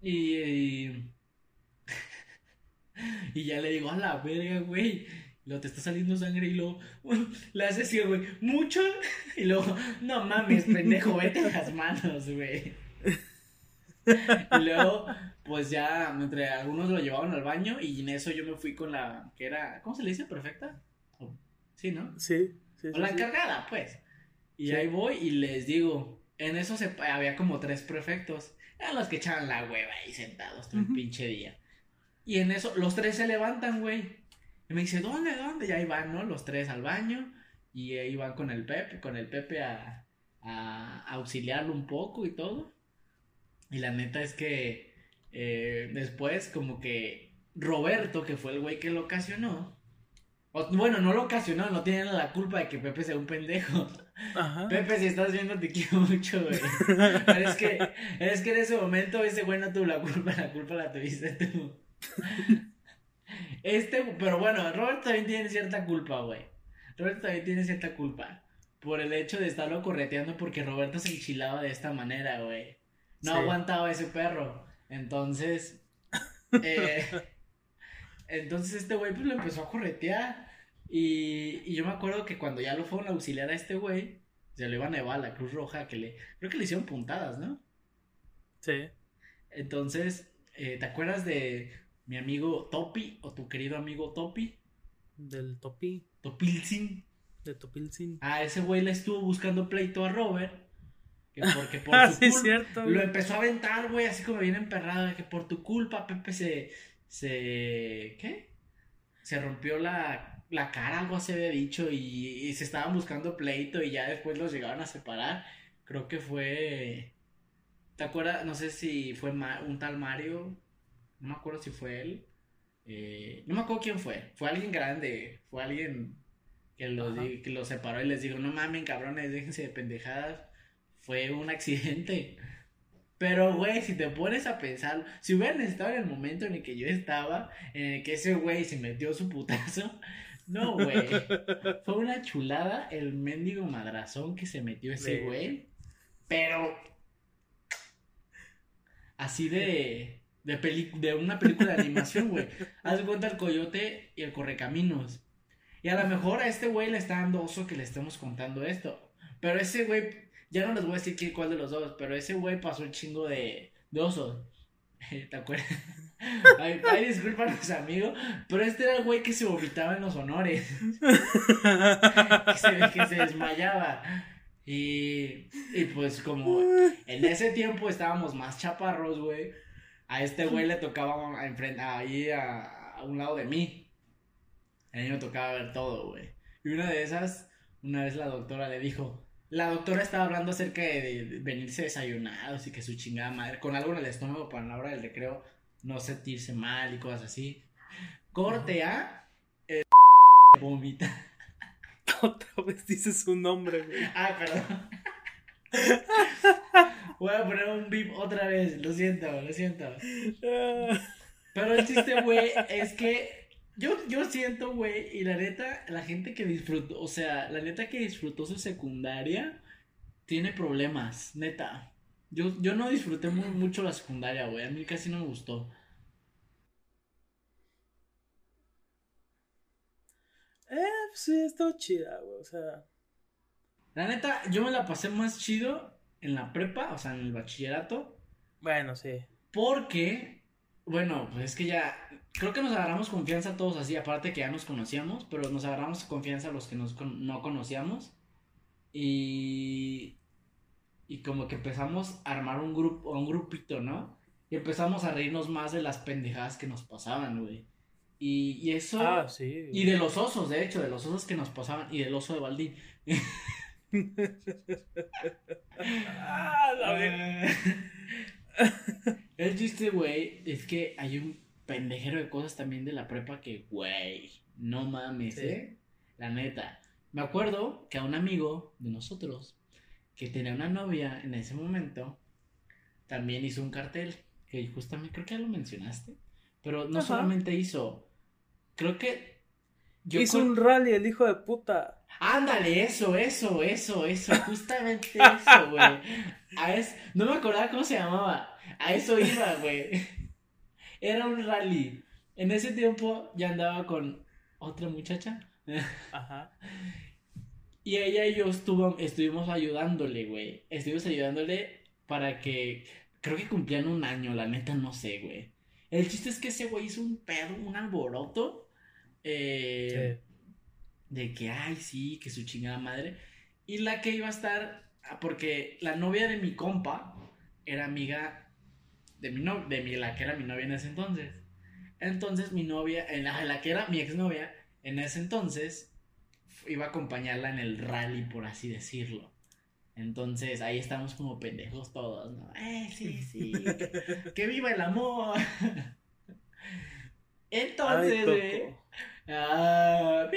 Y, y... y ya le digo, a la verga, güey, lo te está saliendo sangre. Y luego le hace así, güey, mucho. Y luego, no mames, pendejo, vete las manos, güey. Y luego... Pues ya, entre algunos lo llevaban al baño y en eso yo me fui con la, que era, ¿cómo se le dice? ¿Perfecta? Oh, sí, ¿no? Sí, sí. O la sí, encargada, sí. Pues. Y sí. Ahí voy y les digo, en eso se, había como tres prefectos, eran los que echaban la hueva ahí sentados todo el uh-huh. pinche día. Y en eso, los tres se levantan, güey. Y me dice, ¿dónde, dónde? Y ahí van, ¿no? Los tres al baño y ahí van con el Pepe, con el Pepe a, a, a auxiliarlo un poco y todo. Y la neta es que... Eh, después como que Roberto, que fue el güey que lo ocasionó, o, bueno, no lo ocasionó, no tiene la culpa de que Pepe sea un pendejo. Ajá. Pepe, si estás viendo, te quiero mucho, güey. Pero es que, es que en ese momento ese güey no tuvo la culpa, la culpa la tuviste tú. Este, pero bueno, Roberto también tiene cierta culpa, güey. Roberto también tiene cierta culpa por el hecho de estarlo correteando, porque Roberto se enchilaba de esta manera, güey. No sí. aguantaba ese perro. Entonces, eh, entonces este güey pues lo empezó a corretear y, y yo me acuerdo que cuando ya lo fueron a auxiliar a este güey, se lo iban a llevar a la Cruz Roja, que le, creo que le hicieron puntadas, ¿no? Sí. Entonces, eh, ¿te acuerdas de mi amigo Topi o tu querido amigo Topi? Del Topi. Topilzin. De Topilzin. Ah, ese güey le estuvo buscando pleito a Robert. Que porque por ah, su sí, culpa cierto, lo empezó a aventar, güey, así como bien emperrado, que por tu culpa Pepe se, se, ¿qué? Se rompió la, la cara, algo se había dicho, y, y se estaban buscando pleito y ya después los llegaron a separar. Creo que fue... ¿Te acuerdas? No sé si fue un tal Mario, no me acuerdo si fue él. Eh, no me acuerdo quién fue, fue alguien grande, fue alguien que los, que los separó y les dijo, no mamen cabrones, déjense de pendejadas, fue un accidente. Pero güey, si te pones a pensar, si hubieran estado en el momento en el que yo estaba, en el que ese güey se metió su putazo, no güey, fue una chulada el mendigo madrazón que se metió ese güey, pero así de... De, peli- de una película de animación, güey. Haz de cuenta el coyote y el correcaminos. Y a lo mejor a este güey le está dando oso que le estemos contando esto. Pero ese güey, ya no les voy a decir quién, cuál de los dos, pero ese güey pasó un chingo de, de osos. ¿Te acuerdas? Ay, ay, discúlpanos, amigo. Pero este era el güey que se vomitaba en los honores. Que se, que se desmayaba. Y, y pues como en ese tiempo estábamos más chaparros, güey. A este güey le tocaba a enfrente, ahí a, a un lado de mí. A mí me tocaba ver todo, güey. Y una de esas, una vez la doctora le dijo... La doctora estaba hablando acerca de, de, de venirse desayunados y que su chingada madre... Con algo en el estómago para la hora del recreo no sentirse mal y cosas así. Corte a... Eh, vomita. Otra vez dices su nombre, güey. Ah, perdón. Voy a poner un bip otra vez, lo siento, lo siento. Pero el chiste, güey, es que yo, yo siento, güey, y la neta, la gente que disfrutó, o sea, la neta que disfrutó su secundaria tiene problemas, neta. Yo, yo no disfruté muy, mucho la secundaria, güey, a mí casi no me gustó. Eh, sí, está chida, güey, o sea... La neta, yo me la pasé más chido en la prepa, o sea, en el bachillerato. Bueno, sí. Porque, bueno, pues es que ya, creo que nos agarramos confianza todos así, aparte que ya nos conocíamos, pero nos agarramos confianza los que nos con, no conocíamos. Y, y como que empezamos a armar un grupo, un grupito, ¿no? Y empezamos a reírnos más de las pendejadas que nos pasaban, güey. Y, y eso... Ah, sí. Y de los osos, de hecho, de los osos que nos pasaban, y del oso de Baldín. Ah, uh, el chiste, güey, es que hay un pendejero de cosas también de la prepa que, güey, no mames, ¿sí? ¿eh? La neta. Me acuerdo que a un amigo de nosotros que tenía una novia en ese momento también hizo un cartel que justamente creo que ya lo mencionaste, pero no Ajá. solamente hizo, creo que yo hizo con... un rally el hijo de puta. Ándale, eso, eso, eso, eso, justamente eso, güey. A es... No me acordaba cómo se llamaba. A eso iba, güey. Era un rally. En ese tiempo ya andaba con otra muchacha. Ajá. Y ella y yo estuvo... estuvimos ayudándole, güey. Estuvimos ayudándole para que... Creo que cumplían un año, la neta, no sé, güey. El chiste es que ese güey hizo un pedo, un alboroto. Eh... Sí. De que, ay, sí, que su chingada madre. Y la que iba a estar, porque la novia de mi compa era amiga de mi novia, de mi, la que era mi novia en ese entonces. Entonces mi novia, en la, la que era mi exnovia en ese entonces, iba a acompañarla en el rally, por así decirlo. Entonces ahí estamos como pendejos todos, ¿no? Eh, sí, sí, que, que viva el amor. Entonces, güey. Ah,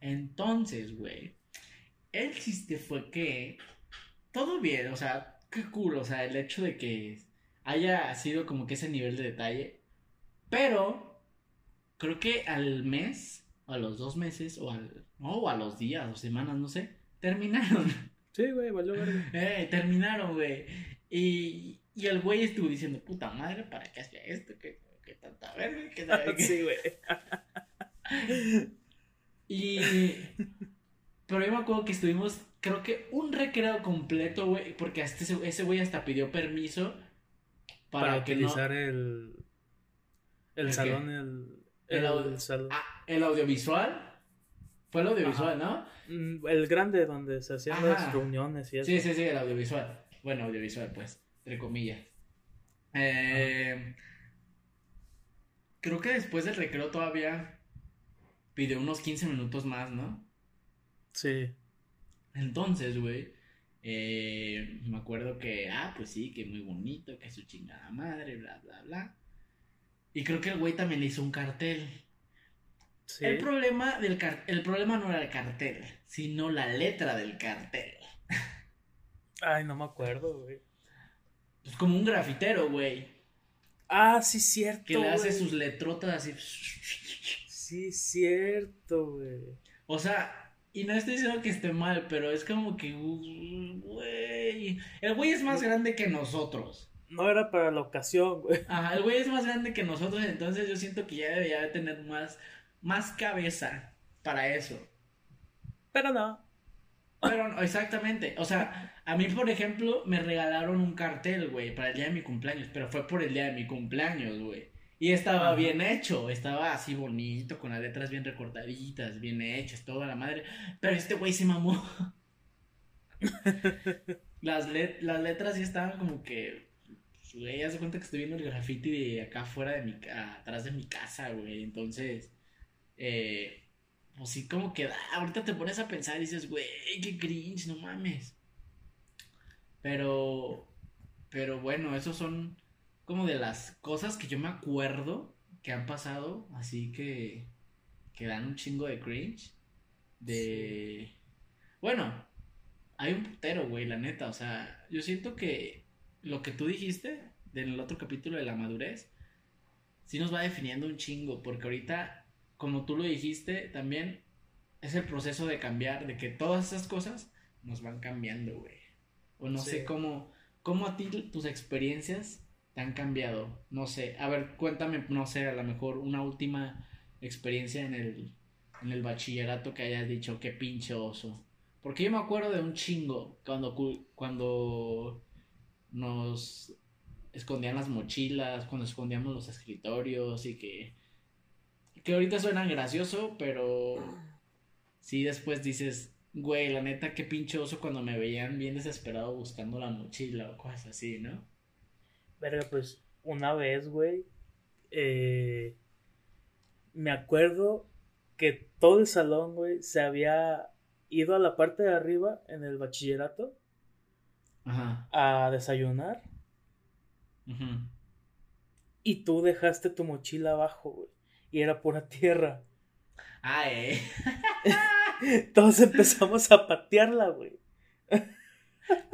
entonces, güey, el chiste fue que todo bien, o sea, qué cool, o sea, el hecho de que haya sido como que ese nivel de detalle. Pero creo que al mes, o a los dos meses, o, al, no, o a los días, o semanas, no sé, terminaron. Sí, güey, valió verga. Eh, terminaron, güey. Y, y el güey estuvo diciendo, puta madre, ¿para qué hacía esto? ¿Qué? Que tanta verga, que tanta verga. Sí, güey. Y... Pero yo me acuerdo que estuvimos, creo que un recreo completo, güey, porque hasta ese, ese güey hasta pidió permiso para, para que utilizar no... el... El, ¿el salón, el... El, el, audio... el salón. Ah, el audiovisual. Fue el audiovisual, ajá, ¿no? El grande donde se hacían, ajá, las reuniones y eso. Sí, sí, sí, el audiovisual. Bueno, audiovisual, pues, entre comillas. Eh... Ajá. creo que después del recreo todavía pidió unos quince minutos más, ¿no? Sí. Entonces, güey, eh, me acuerdo que, ah, pues sí, que muy bonito, que su chingada madre, bla, bla, bla. Y creo que el güey también le hizo un cartel. Sí. El problema del car- el problema no era el cartel, sino la letra del cartel. Ay, no me acuerdo, güey. Es como un grafitero, güey. Ah, sí, cierto, que le güey. Hace sus letrotas así. Sí, cierto, güey. O sea, y no estoy diciendo que esté mal, pero es como que, güey, el güey es más grande que nosotros. No era para la ocasión, güey. Ajá, el güey es más grande que nosotros, entonces yo siento que ya debería tener más, más cabeza para eso. Pero no. Pero no, exactamente. O sea, a mí, por ejemplo, me regalaron un cartel, güey, para el día de mi cumpleaños, pero fue por el día de mi cumpleaños, güey. Y estaba Ajá. bien hecho, estaba así bonito, con las letras bien recortaditas, bien hechas, toda la madre. Pero este güey se mamó. Las, let- las letras sí estaban como que... Güey, ya se cuenta que estoy viendo el graffiti de acá afuera de mi ca- atrás de mi casa, güey. Entonces, eh, pues sí, como que da, ahorita te pones a pensar y dices, güey, qué cringe, no mames. Pero, pero bueno, esos son como de las cosas que yo me acuerdo que han pasado, así que, que dan un chingo de cringe. De, sí. Bueno, hay un putero, güey, la neta, o sea, yo siento que lo que tú dijiste en el otro capítulo de la madurez sí nos va definiendo un chingo, porque ahorita, como tú lo dijiste, también es el proceso de cambiar, de que todas esas cosas nos van cambiando, güey. O no sí. sé cómo, cómo a ti tus experiencias te han cambiado, no sé. A ver, cuéntame, no sé, a lo mejor una última experiencia en el, en el bachillerato que hayas dicho, qué pinche oso. Porque yo me acuerdo de un chingo cuando... cuando nos escondían las mochilas, cuando escondíamos los escritorios y que... Que ahorita suena gracioso, pero... Sí, después dices... Güey, la neta, qué pinche oso cuando me veían bien desesperado buscando la mochila o cosas así, ¿no? Verga, pues, una vez, güey... Eh, me acuerdo que todo el salón, güey, se había ido a la parte de arriba en el bachillerato... Ajá. A desayunar. Uh-huh. Y tú dejaste tu mochila abajo, güey. Y era pura tierra. Ah, eh. Todos empezamos a patearla, güey.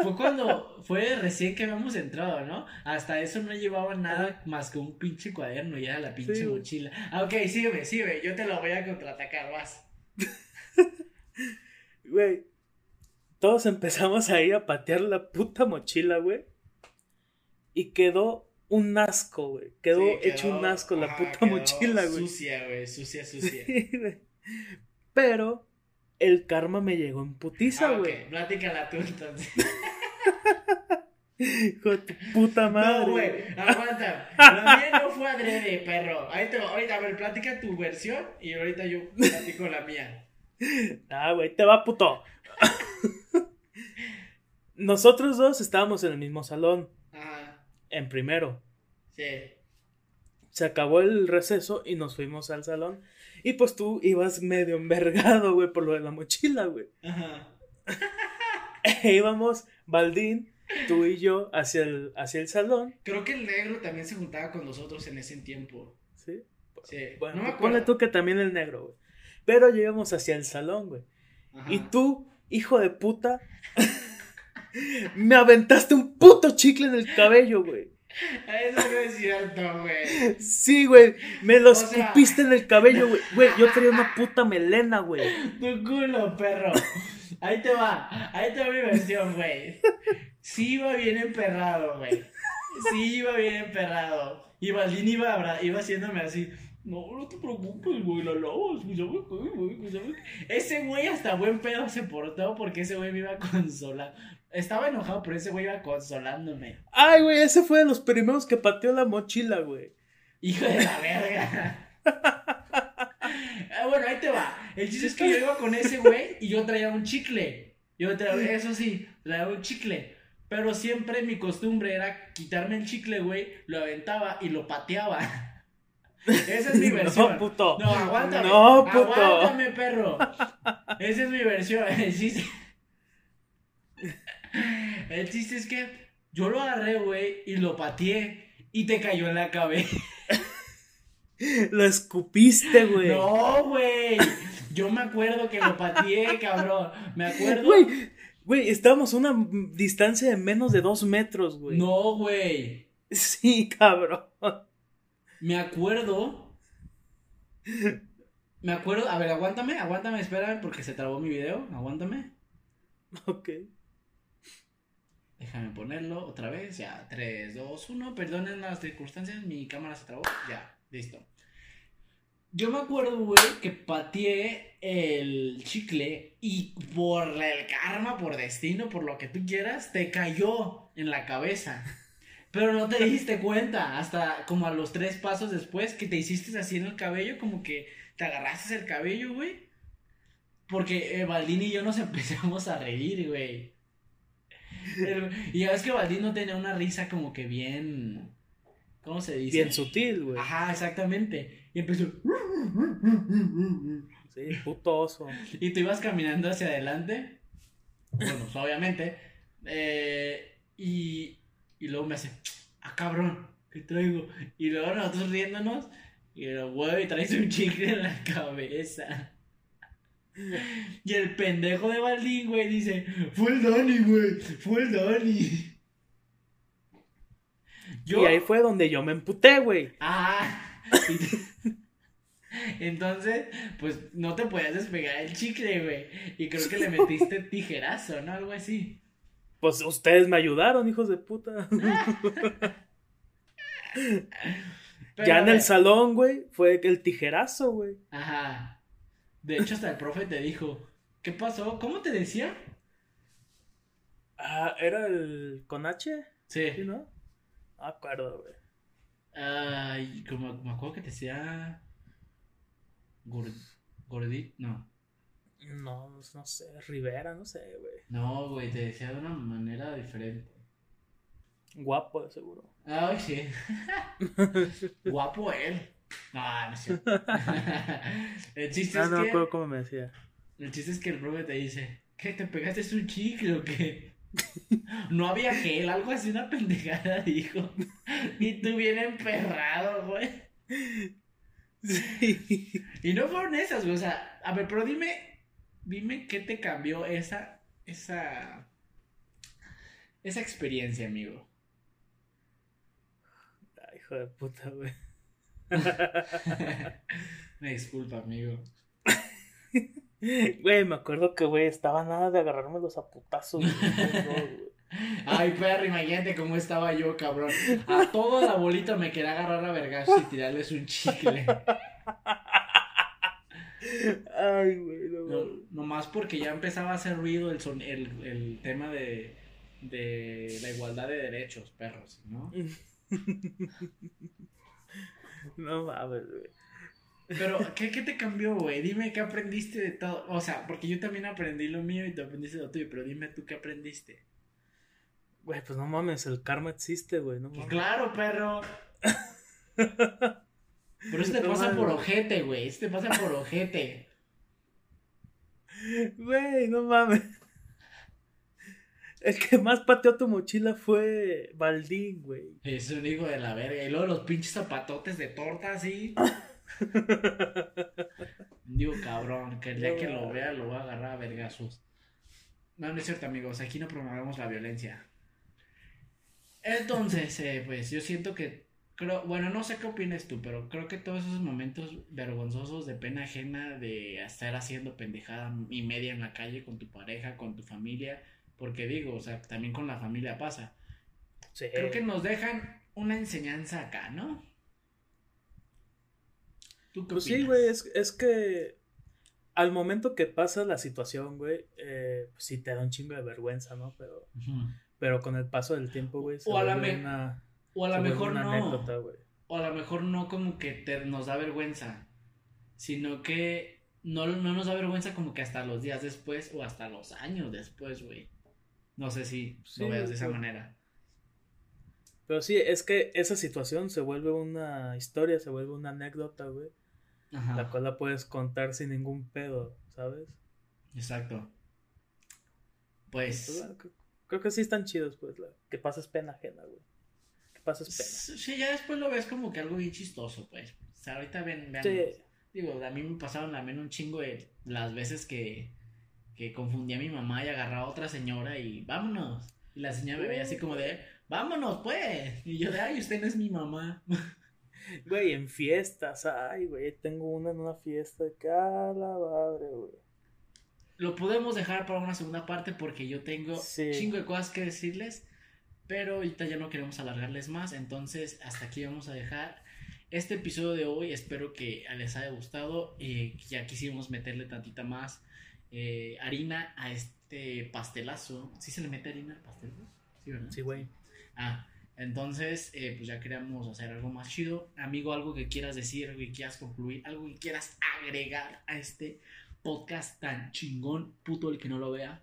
Fue cuando, fue recién que habíamos entrado, ¿no? Hasta eso no llevaba nada más que un pinche cuaderno y era la pinche sí, mochila. Ah, ok, sirve, sirve. Yo te lo voy a contraatacar, vas. Güey. Todos empezamos a ir a patear la puta mochila, güey. Y quedó un asco, güey. Quedó, sí, quedó hecho un asco ah, la puta mochila, güey. Sucia, güey. Sucia, sucia. Sí, güey. Pero el karma me llegó en putiza, ah, güey. Okay. Platícala tú, entonces. Hijo de tu puta madre. No, güey. Aguanta. La mía no fue adrede, perro. Ahorita, ahorita, a ver, platica tu versión y ahorita yo platico la mía. Ah, güey. Te va, puto. Nosotros dos estábamos en el mismo salón. Ajá. En primero. Sí. Se acabó el receso y nos fuimos al salón. Y pues tú ibas medio envergado, güey, por lo de la mochila, güey. Ajá. E íbamos, Baldín, tú y yo, hacia el, hacia el salón. Creo que el negro también se juntaba con nosotros en ese tiempo. Sí. Sí. Bueno, no me acuerdo. Ponle tú que también el negro, güey. Pero llegamos hacia el salón, güey. Ajá. Y tú, hijo de puta, me aventaste un puto chicle en el cabello, güey. Eso no es cierto, güey. Sí, güey, me lo escupiste, o sea... en el cabello, güey. Güey, yo traía una puta melena, güey. Tu culo, perro. Ahí te va, ahí te va mi versión, güey. Sí iba bien emperrado, güey. Sí iba bien emperrado. Y Balín iba, iba haciéndome así... No, no te preocupes, güey, la lavas, güey, ¿sabes qué, güey? ¿Sabes qué? Ese güey hasta buen pedo se portó porque ese güey me iba a consolar. Estaba enojado, pero ese güey iba consolándome. Ay, güey, ese fue de los primeros que pateó la mochila, güey. Hijo de la verga. eh, bueno, ahí te va. El chiste es que yo iba con ese güey y yo traía un chicle. Yo traía, eso sí, traía un chicle. Pero siempre mi costumbre era quitarme el chicle, güey, lo aventaba y lo pateaba. Esa es mi versión. No, puto. No, aguántame. No, puto. Aguántame, perro. Esa es mi versión. El chiste, el chiste es que yo lo agarré, güey, y lo pateé y te cayó en la cabeza. Lo escupiste, güey. No, güey. Yo me acuerdo que lo pateé, cabrón. Me acuerdo. Güey, güey, estábamos a una distancia de menos de dos metros, güey. No, güey. Sí, cabrón. Me acuerdo. Me acuerdo. A ver, aguántame, aguántame, espérame, porque se trabó mi video. Aguántame. Ok. Déjame ponerlo otra vez. Ya, tres, dos, uno. Perdonen las circunstancias, mi cámara se trabó. Ya, listo. Yo me acuerdo, güey, que pateé el chicle y por el karma, por destino, por lo que tú quieras, te cayó en la cabeza. Pero no te diste cuenta hasta como a los tres pasos después que te hiciste así en el cabello, como que te agarraste el cabello, güey. Porque eh, Baldín y yo nos empezamos a reír, güey. Y ya ves que Baldín no tenía una risa como que bien... ¿Cómo se dice? Bien sutil, güey. Ajá, exactamente. Y empezó... Sí, puto oso. Y tú ibas caminando hacia adelante. Bueno, obviamente. Eh, y... Y luego me hace, ah, cabrón, ¿qué traigo? Y luego nosotros riéndonos, y el güey, traes un chicle en la cabeza. Y el pendejo de Baldín, güey, dice, fue el Dani, güey, fue el Dani. Yo... Y ahí fue donde yo me emputé, güey. Ah. Entonces, pues, no te podías despegar el chicle, güey. Y creo que le metiste tijerazo, ¿no? Algo así. Pues ustedes me ayudaron, hijos de puta. Pero, ya en el salón, güey, fue el tijerazo, güey. Ajá. De hecho, hasta el profe te dijo, ¿qué pasó? ¿Cómo te decía? Ah, ¿era el con H? Sí. ¿Sí, no? No me acuerdo, güey. Ay, como me acuerdo que te decía... Gord... Gordit, no. No, no sé, Rivera, no sé, güey. No, güey, te decía de una manera diferente. Guapo, de seguro. Ay, sí. Guapo él. No, no sé. El chiste no, es no, que... No, no acuerdo cómo me decía. El chiste es que el profe te dice, ¿qué, te pegaste un chicle o qué? No había gel, algo así, una pendejada, dijo. Y tú bien emperrado, güey. Sí. Y no fueron esas, güey, o sea, a ver, pero dime... Dime qué te cambió esa, esa, esa experiencia, amigo. Ay, hijo de puta, güey. Me disculpa, amigo. Güey, me acuerdo que, güey, estaba nada de agarrarme los aputazos. Ay, perro, imagínate cómo estaba yo, cabrón. A toda la bolita me quería agarrar a vergas y tirarles un chicle. Ay, güey, no, no, nomás porque ya empezaba a hacer ruido el, son, el, el tema de, de la igualdad de derechos, perros, ¿no? No mames, güey. Pero, ¿qué, qué te cambió, güey? Dime qué aprendiste de todo. O sea, porque yo también aprendí lo mío y tú aprendiste lo tuyo, pero dime tú qué aprendiste. Güey, pues no mames, el karma existe, güey, no mames. Pues claro, perro. Pero este no, pasa por ojete, güey. Este pasa por ojete. Güey, no mames. El que más pateó tu mochila fue Baldín, güey. Es un hijo de la verga. Y luego los pinches zapatotes de torta así. Digo, cabrón, que el día que lo vea lo va a agarrar a vergazos. No, no es cierto, amigos. Aquí no promovemos la violencia. Entonces, eh, pues yo siento que... Creo, bueno, no sé qué opinas tú, pero creo que todos esos momentos vergonzosos de pena ajena, de estar haciendo pendejada y media en la calle con tu pareja, con tu familia, porque digo, o sea, también con la familia pasa. Sí. Creo que nos dejan una enseñanza acá, ¿no? ¿Tú qué pues opinas? Sí, güey, es, es que al momento que pasa la situación, güey, eh, pues sí te da un chingo de vergüenza, ¿no? Pero, uh-huh. pero con el paso del tiempo, güey, se vuelve una... O a lo mejor no, anécdota, o a lo mejor no como que te, nos da vergüenza, sino que no, no nos da vergüenza como que hasta los días después o hasta los años después, güey. No sé si sí, lo veas de esa manera. Pero sí, es que esa situación se vuelve una historia, se vuelve una anécdota, güey. Ajá. La cual la puedes contar sin ningún pedo, ¿sabes? Exacto. Pues... pues la, creo que sí están chidos, pues, la, que pases pena ajena, güey. Que pases pena. Sí, ya después lo ves como que algo bien chistoso, pues. O sea, ahorita ven, vean... Sí. Digo, a mí me pasaron también un chingo de las veces que, que confundí a mi mamá y agarraba a otra señora y vámonos. Y la señora me veía así como de, vámonos pues. Y yo de, ay, usted no es mi mamá. Güey, en fiestas, ay, güey, tengo una en una fiesta de calabadre, güey. Lo podemos dejar para una segunda parte porque yo tengo sí. chingo de cosas que decirles. Pero ahorita ya no queremos alargarles más, entonces hasta aquí vamos a dejar este episodio de hoy. Espero que les haya gustado, eh, ya quisimos meterle tantita más eh, harina a este pastelazo. ¿Sí se le mete harina al pastel? Sí, ¿verdad? Sí, güey. Ah, entonces, eh, pues ya queríamos hacer algo más chido. Amigo, algo que quieras decir, algo que quieras concluir, algo que quieras agregar a este podcast tan chingón, puto el que no lo vea.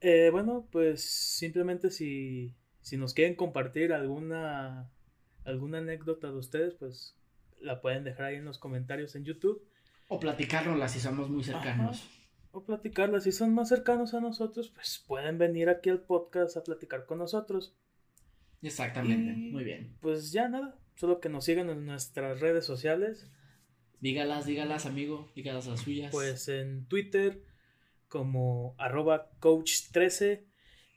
eh, bueno, pues simplemente si, si nos quieren compartir alguna... alguna anécdota de ustedes, pues la pueden dejar ahí en los comentarios en YouTube. O platicárnosla si somos muy cercanos. Ajá. O platicarla si son más cercanos a nosotros, pues pueden venir aquí al podcast a platicar con nosotros. Exactamente, y muy bien. Pues ya nada, solo que nos sigan en nuestras redes sociales. Dígalas, dígalas amigo, dígalas las suyas. Pues en Twitter como arroba coach trece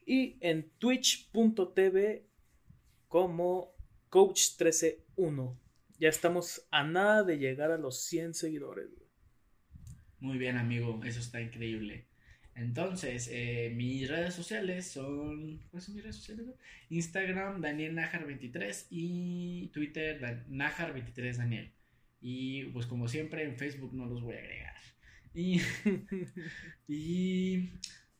y en twitch punto t v como coach trece punto uno. Ya estamos a nada de llegar a los cien seguidores, güey. Muy bien, amigo. Eso está increíble. Entonces, eh, mis redes sociales son... ¿Cuáles son mis redes sociales? Instagram, Daniel Najar veintitrés y Twitter, Dan- Najar veintitrés Daniel. Y pues como siempre en Facebook no los voy a agregar. Y... y...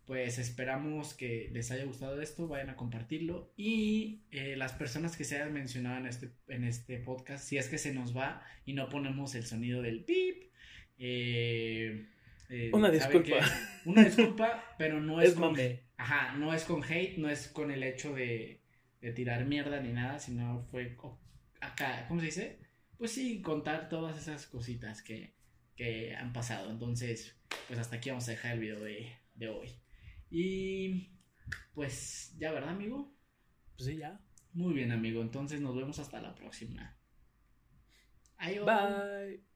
pues esperamos que les haya gustado esto, vayan a compartirlo y eh, las personas que se hayan mencionado en este, en este podcast, si es que se nos va y no ponemos el sonido del pip, eh, eh, una disculpa, que, una disculpa, pero no es, es con, ajá, no es con hate, no es con el hecho de, de tirar mierda ni nada, sino fue oh, acá, ¿cómo se dice? Pues sí, contar todas esas cositas que, que han pasado. Entonces, pues hasta aquí vamos a dejar el video de, de hoy. Y pues ya, ¿verdad, amigo? Pues sí, ya. Muy bien, amigo. Entonces nos vemos hasta la próxima. Adiós. Bye.